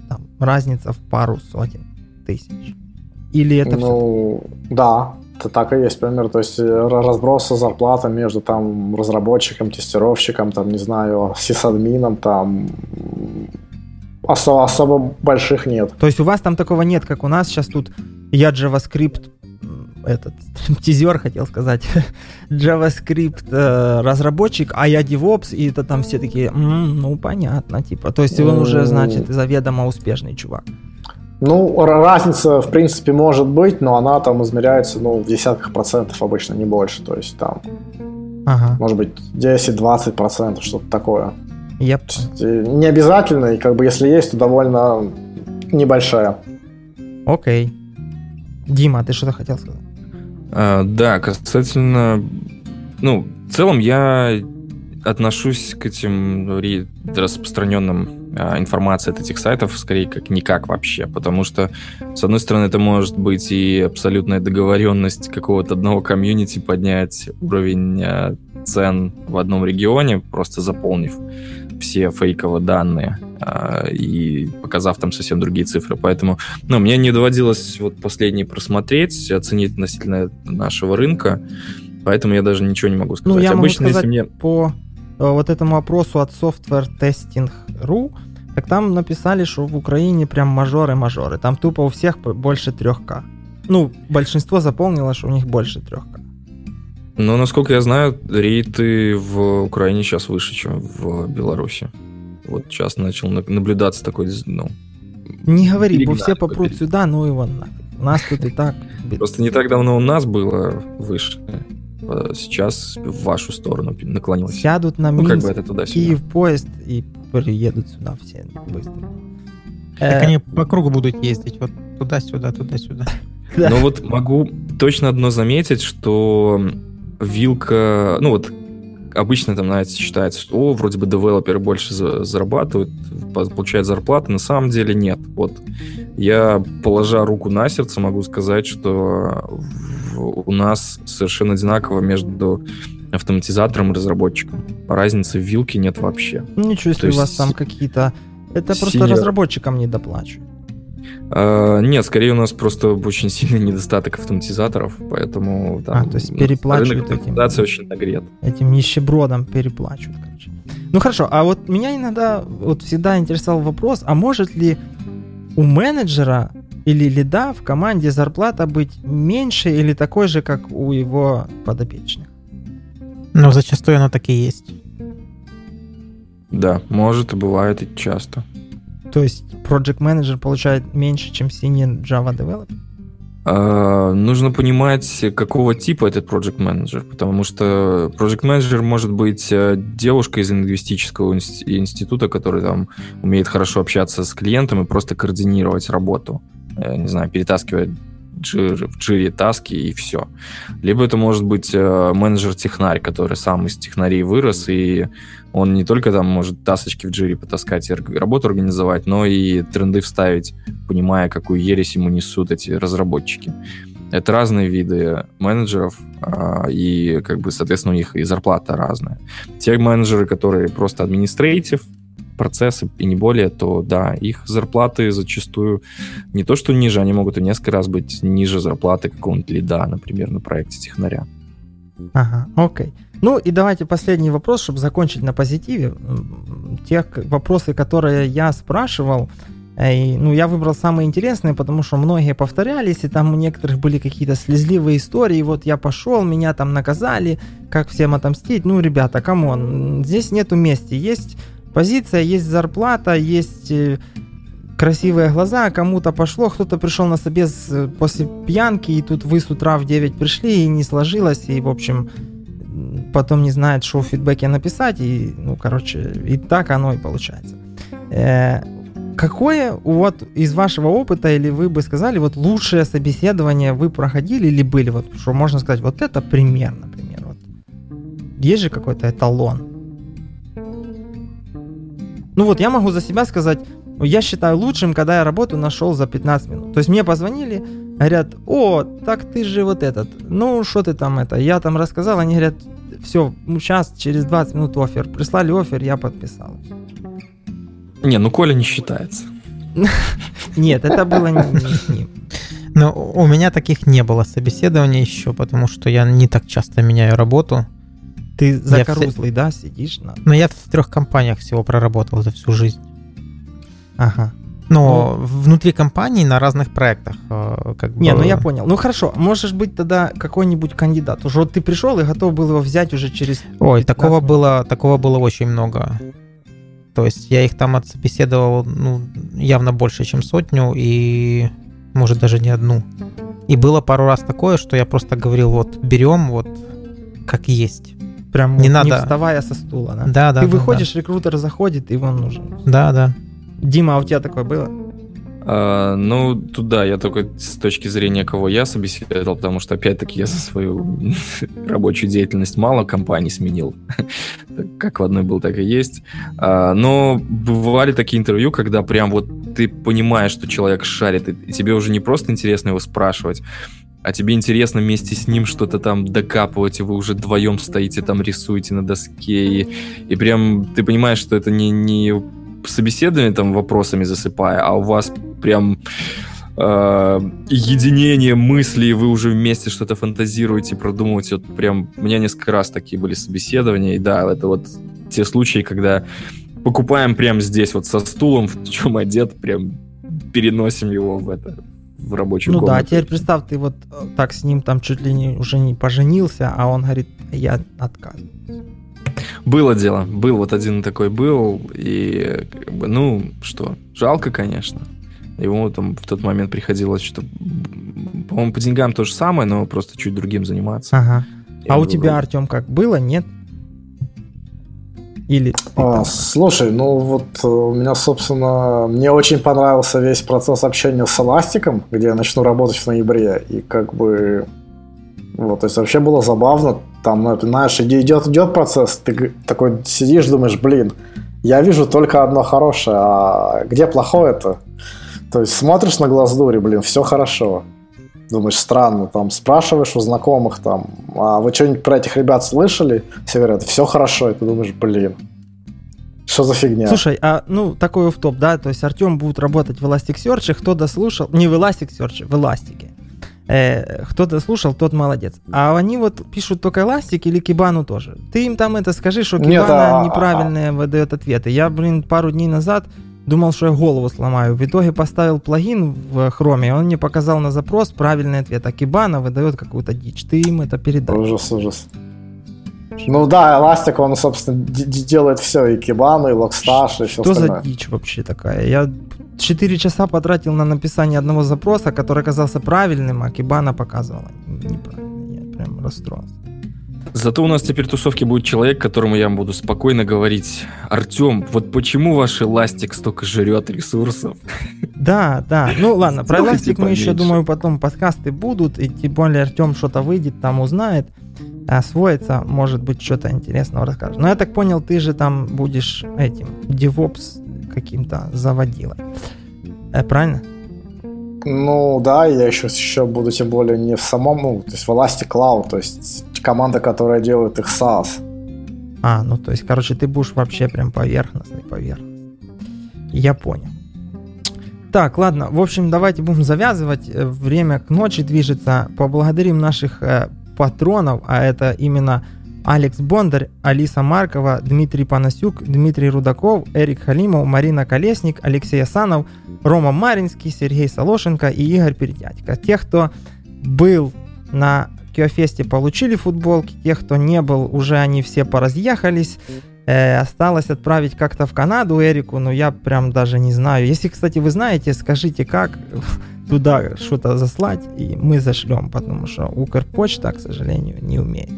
там, разница в пару сотен тысяч. Или это ну, все? Да, это так и есть пример, то есть разбросы зарплаты между там разработчиком, тестировщиком, там, не знаю, сисадмином, там... Особо больших нет. То есть у вас там такого нет, как у нас сейчас тут. Я JavaScript, стриптизер хотел сказать, JavaScript разработчик, а я DevOps, и это там все такие, ну понятно, типа. То есть он уже, значит, заведомо успешный чувак. Ну, разница, в принципе, может быть, но она там измеряется, ну, в десятках процентов обычно, не больше. То есть там, может быть, 10-20%, что-то такое. Yep. Не обязательно, и как бы если есть, то довольно небольшая. Окей. Дима, ты что-то хотел сказать? Да, касательно... Ну, в целом я отношусь к этим распространенным информации от этих сайтов скорее как никак вообще, потому что, с одной стороны, это может быть и абсолютная договоренность какого-то одного комьюнити поднять уровень цен в одном регионе, просто заполнив все фейковые данные и показав там совсем другие цифры. Поэтому, ну, мне не доводилось вот последний просмотреть, оценить относительно нашего рынка, поэтому я даже ничего не могу сказать. Ну, я обычно могу сказать, если мне... по вот этому опросу от Software Testing.ru, так там написали, что в Украине прям мажоры-мажоры. Там тупо у всех больше 3К. Ну, большинство заполнило, что у них больше 3К. Но, насколько я знаю, рейты в Украине сейчас выше, чем в Беларуси. Вот сейчас начал наблюдаться такой... Ну, не говори, бо все попрут сюда, ну и вон. У нас тут и так... Просто не так давно у нас было выше. Сейчас в вашу сторону наклонилось. Сядут на Минск, Киев поезд и приедут сюда все быстро. Так они по кругу будут ездить. Вот туда-сюда, туда-сюда. Но вот могу точно одно заметить, что... Вилка, ну вот обычно там, знаете, считается, что вроде бы девелоперы больше зарабатывают, получают зарплату, на самом деле нет. Вот я, положа руку на сердце, могу сказать, что у нас совершенно одинаково между автоматизатором и разработчиком. Разницы в вилке нет вообще. Ничего себе, у вас там какие-то... Это просто разработчикам не доплачивают. Нет, скорее у нас просто очень сильный недостаток автоматизаторов, поэтому там, то есть переплачивают рынок автоматизации очень нагрет. Этим нищебродом переплачивают, короче. Ну хорошо, а вот меня иногда вот всегда интересовал вопрос, а может ли у менеджера или лида в команде зарплата быть меньше или такой же, как у его подопечных? Ну, зачастую она так и есть. Да, может и бывает и часто. То есть Project Manager получает меньше, чем Senior Java Developer? Нужно понимать, какого типа этот Project Manager, потому что Project Manager может быть девушка из лингвистического института, которая там умеет хорошо общаться с клиентом и просто координировать работу, не знаю, перетаскивать в джире таски и все. Либо это может быть менеджер-технарь, который сам из технарей вырос, и он не только там может тасочки в джире потаскать и работу организовать, но и тренды вставить, понимая, какую ересь ему несут эти разработчики. Это разные виды менеджеров, и, как бы, соответственно, у них и зарплата разная. Те менеджеры, которые просто администрейтив, процессы и не более, то да, их зарплаты зачастую не то что ниже, они могут и несколько раз быть ниже зарплаты какого-нибудь лида, например, на проекте технаря. Ага, окей. Ну и давайте последний вопрос, чтобы закончить на позитиве. Те вопросы, которые я спрашивал, ну, я выбрал самые интересные, потому что многие повторялись, и там у некоторых были какие-то слезливые истории. Вот я пошел, меня там наказали, как всем отомстить. Ну, ребята, камон, здесь нету мести. Есть позиция, есть зарплата, есть красивые глаза, кому-то пошло, кто-то пришел на собес после пьянки, и тут вы с утра в 9 пришли, и не сложилось, и, в общем, потом не знает, что в фидбэке написать, и, ну, короче, и так оно и получается. Какое вот из вашего опыта, или вы бы сказали, вот лучшее собеседование вы проходили или были, вот что можно сказать, вот это пример, например, вот. Есть же какой-то эталон? Ну вот я могу за себя сказать, я считаю лучшим, когда я работу нашел за 15 минут. То есть мне позвонили, говорят, о, так ты же вот этот, ну что ты там это, я там рассказал, они говорят, все, сейчас через 20 минут оффер, прислали оффер, я подписал. Не, ну Коля не считается. Нет, это было не с ним. Но у меня таких не было собеседований еще, потому что я не так часто меняю работу. Ты закорузлый, да, сидишь? Но я в 3 компаниях всего проработал за всю жизнь. Ага. Но внутри компании на разных проектах. Не, ну я понял. Ну хорошо, можешь быть тогда какой-нибудь кандидат. Уже вот ты пришел и готов был его взять уже через... Ой, такого было очень много. То есть я их там отсобеседовал, ну, явно больше, чем 100, и, может, даже не 1. И было пару раз такое, что я просто говорил, вот, берем, вот, как есть. Прям не, надо... не вставая со стула, да? Да. Ты выходишь, да. Рекрутер заходит, и он нужен. Да. Дима, а у тебя такое было? Ну, туда я только с точки зрения, кого я собеседовал, потому что, опять-таки, я за свою рабочую деятельность мало компаний сменил. Как в одной был, так и есть. Но бывали такие интервью, когда прям вот ты понимаешь, что человек шарит, и тебе уже не просто интересно его спрашивать, а тебе интересно вместе с ним что-то там докапывать, и вы уже вдвоем стоите, там рисуете на доске, и прям ты понимаешь, что это не собеседование там вопросами засыпая, а у вас прям единение мыслей, вы уже вместе что-то фантазируете, продумываете. Вот прям у меня несколько раз такие были собеседования, и да, это вот те случаи, когда покупаем прям здесь вот со стулом, в чем одет, прям переносим его в рабочую комнату. Ну да, а теперь представь, ты вот так с ним там чуть ли не уже не поженился, а он говорит, я отказываюсь. Было дело, был вот один такой был, и как бы, ну что, жалко, конечно. Ему там в тот момент приходилось что-то, по-моему, по деньгам то же самое, но просто чуть другим заниматься. Ага. А у тебя, Артём, как было, нет? Или слушай, ну вот у меня, собственно, мне очень понравился весь процесс общения с Эластиком, где я начну работать в ноябре, и как бы... Вот, то есть вообще было забавно, там, ну, знаешь, идет процесс, ты такой сидишь, думаешь, блин, я вижу только одно хорошее, а где плохое-то? То есть смотришь на Glassdoor, блин, все хорошо. Думаешь, странно, там, спрашиваешь у знакомых, там, а вы что-нибудь про этих ребят слышали? Все говорят, все хорошо, и ты думаешь, блин, что за фигня? Слушай, а, ну, такой офф-топ, да, то есть Артем будет работать в Elasticsearch, кто дослушал, не в Elasticsearch, в Эластике. Кто-то слушал, тот молодец. А они вот пишут только Elastic или Кибану тоже. Ты им там это скажи, что Кибана неправильные выдает ответы. Я, блин, пару дней назад думал, что я голову сломаю. В итоге поставил плагин в Chrome, и он мне показал на запрос правильный ответ. А Кибана выдает какую-то дичь. Ты им это передал. Ужас. Ну да, Elastic, он, собственно, делает все. И Кибану, и Logstash, и все остальное. Что за дичь вообще такая? Я 4 часа потратил на написание одного запроса, который оказался правильным, а Кибана показывала неправильно. Я прям расстроился. Зато у нас теперь в тусовке будет человек, которому я буду спокойно говорить: Артём, вот почему ваш Elastic столько жрет ресурсов? Да, ну ладно, про Elastic мы еще, думаю, потом подкасты будут, и тем более Артём что-то выйдет, там узнает, освоится, может быть, что-то интересного расскажет. Но я так понял, ты же там будешь этим, DevOps каким-то заводилой, правильно? Ну да, я еще буду, тем более не в самом, то есть в Elastic Cloud, то есть команда, которая делает их SaaS. Ну то есть, короче, ты будешь вообще прям поверхностный. Я понял. Так, ладно, в общем, давайте будем завязывать, время к ночи движется. Поблагодарим наших патронов, а это именно Алекс Бондарь, Алиса Маркова, Дмитрий Панасюк, Дмитрий Рудаков, Эрик Халимов, Марина Колесник, Алексей Асанов, Рома Маринский, Сергей Солошенко и Игорь Передядько. Те, кто был на Кьюафесте, получили футболки, те, кто не был, уже они все поразъехались. Осталось отправить как-то в Канаду Эрику, но я прям даже не знаю. Если, кстати, вы знаете, скажите, как туда что-то заслать, и мы зашлем, потому что Укрпочта, к сожалению, не умеет.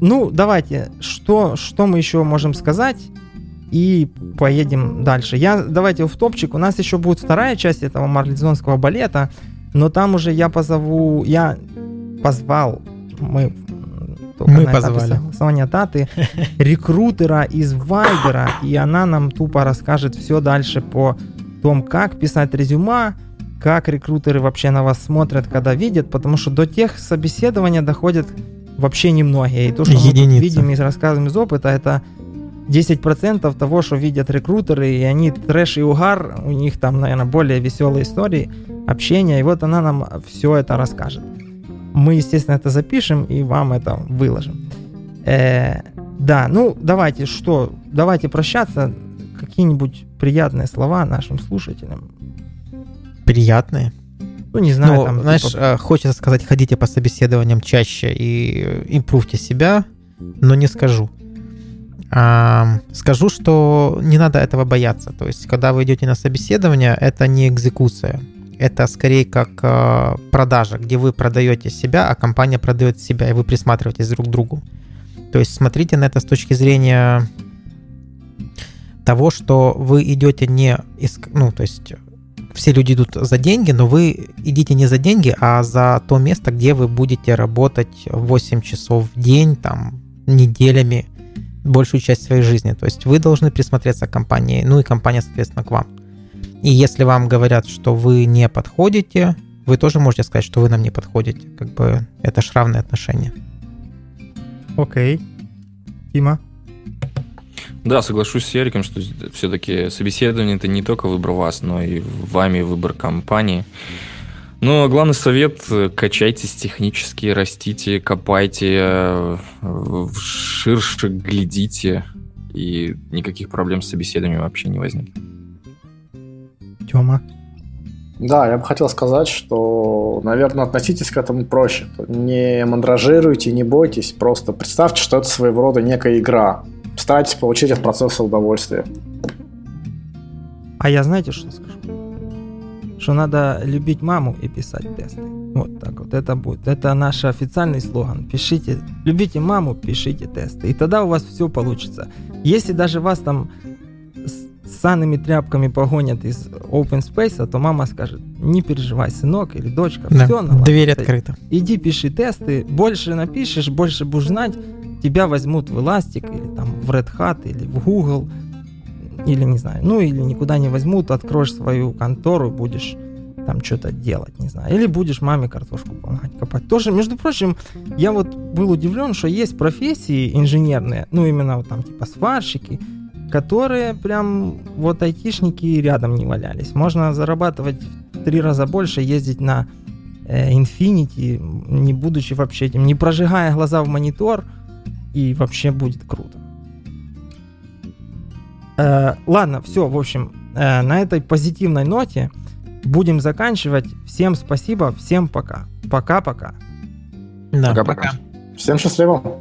Ну, давайте, что мы еще можем сказать, и поедем дальше. Давайте в топчик, у нас еще будет вторая часть этого марлезонского балета, но там уже я позвал, мы позвали Соня Таты, рекрутера из Вайбера, и она нам тупо расскажет все дальше по тому, как писать резюме, как рекрутеры вообще на вас смотрят, когда видят, потому что до тех собеседований доходят вообще немногие. И то, что мы видим и рассказываем из опыта, это 10% того, что видят рекрутеры, и они трэш и угар, у них там, наверное, более веселые истории, общения, и вот она нам все это расскажет. Мы, естественно, это запишем и вам это выложим. Давайте прощаться. Какие-нибудь приятные слова нашим слушателям. Приятные? Ну, не знаю. Хочется сказать, ходите по собеседованиям чаще и импрувьте себя, но не скажу. Скажу, что не надо этого бояться. То есть, когда вы идете на собеседование, это не экзекуция. Это скорее как продажа, где вы продаете себя, а компания продает себя, и вы присматриваетесь друг к другу. То есть, смотрите на это с точки зрения того, что вы идете не... то есть, все люди идут за деньги, но вы идите не за деньги, а за то место, где вы будете работать 8 часов в день, там, неделями, большую часть своей жизни. То есть вы должны присмотреться к компании, ну и компания, соответственно, к вам. И если вам говорят, что вы не подходите, вы тоже можете сказать, что вы нам не подходите. Как бы это ж равные отношения. Окей. Тима? Да, соглашусь с Яриком, что все-таки собеседование – это не только выбор вас, но и вами выбор компании. Но главный совет – качайтесь технически, растите, копайте, ширше глядите, и никаких проблем с собеседованием вообще не возникнет. Тёма? Да, я бы хотел сказать, что, наверное, относитесь к этому проще. Не мандражируйте, не бойтесь, просто представьте, что это своего рода некая игра. Старайтесь получить от процесса удовольствие. А я, знаете, что скажу? Что надо любить маму и писать тесты. Вот так вот это будет. Это наш официальный слоган. Пишите, любите маму, пишите тесты. И тогда у вас все получится. Если даже вас там с санными тряпками погонят из open space, то мама скажет: не переживай, сынок или дочка, да, все наладится. Дверь открыта. Иди пиши тесты, больше напишешь, больше будешь знать, тебя возьмут в Elastic, или там в Red Hat, или в Google, или не знаю, ну или никуда не возьмут, откроешь свою контору, будешь там что-то делать, не знаю, или будешь маме картошку помогать копать. Тоже, между прочим, я вот был удивлен, что есть профессии инженерные, ну именно вот там типа сварщики, которые прям вот айтишники рядом не валялись. Можно зарабатывать в 3 раза больше, ездить на Infinity, не будучи вообще этим, не прожигая глаза в монитор, и вообще будет круто. Ладно, все, в общем, на этой позитивной ноте будем заканчивать. Всем спасибо, всем пока. Пока-пока. Да, пока-пока. Всем счастливо.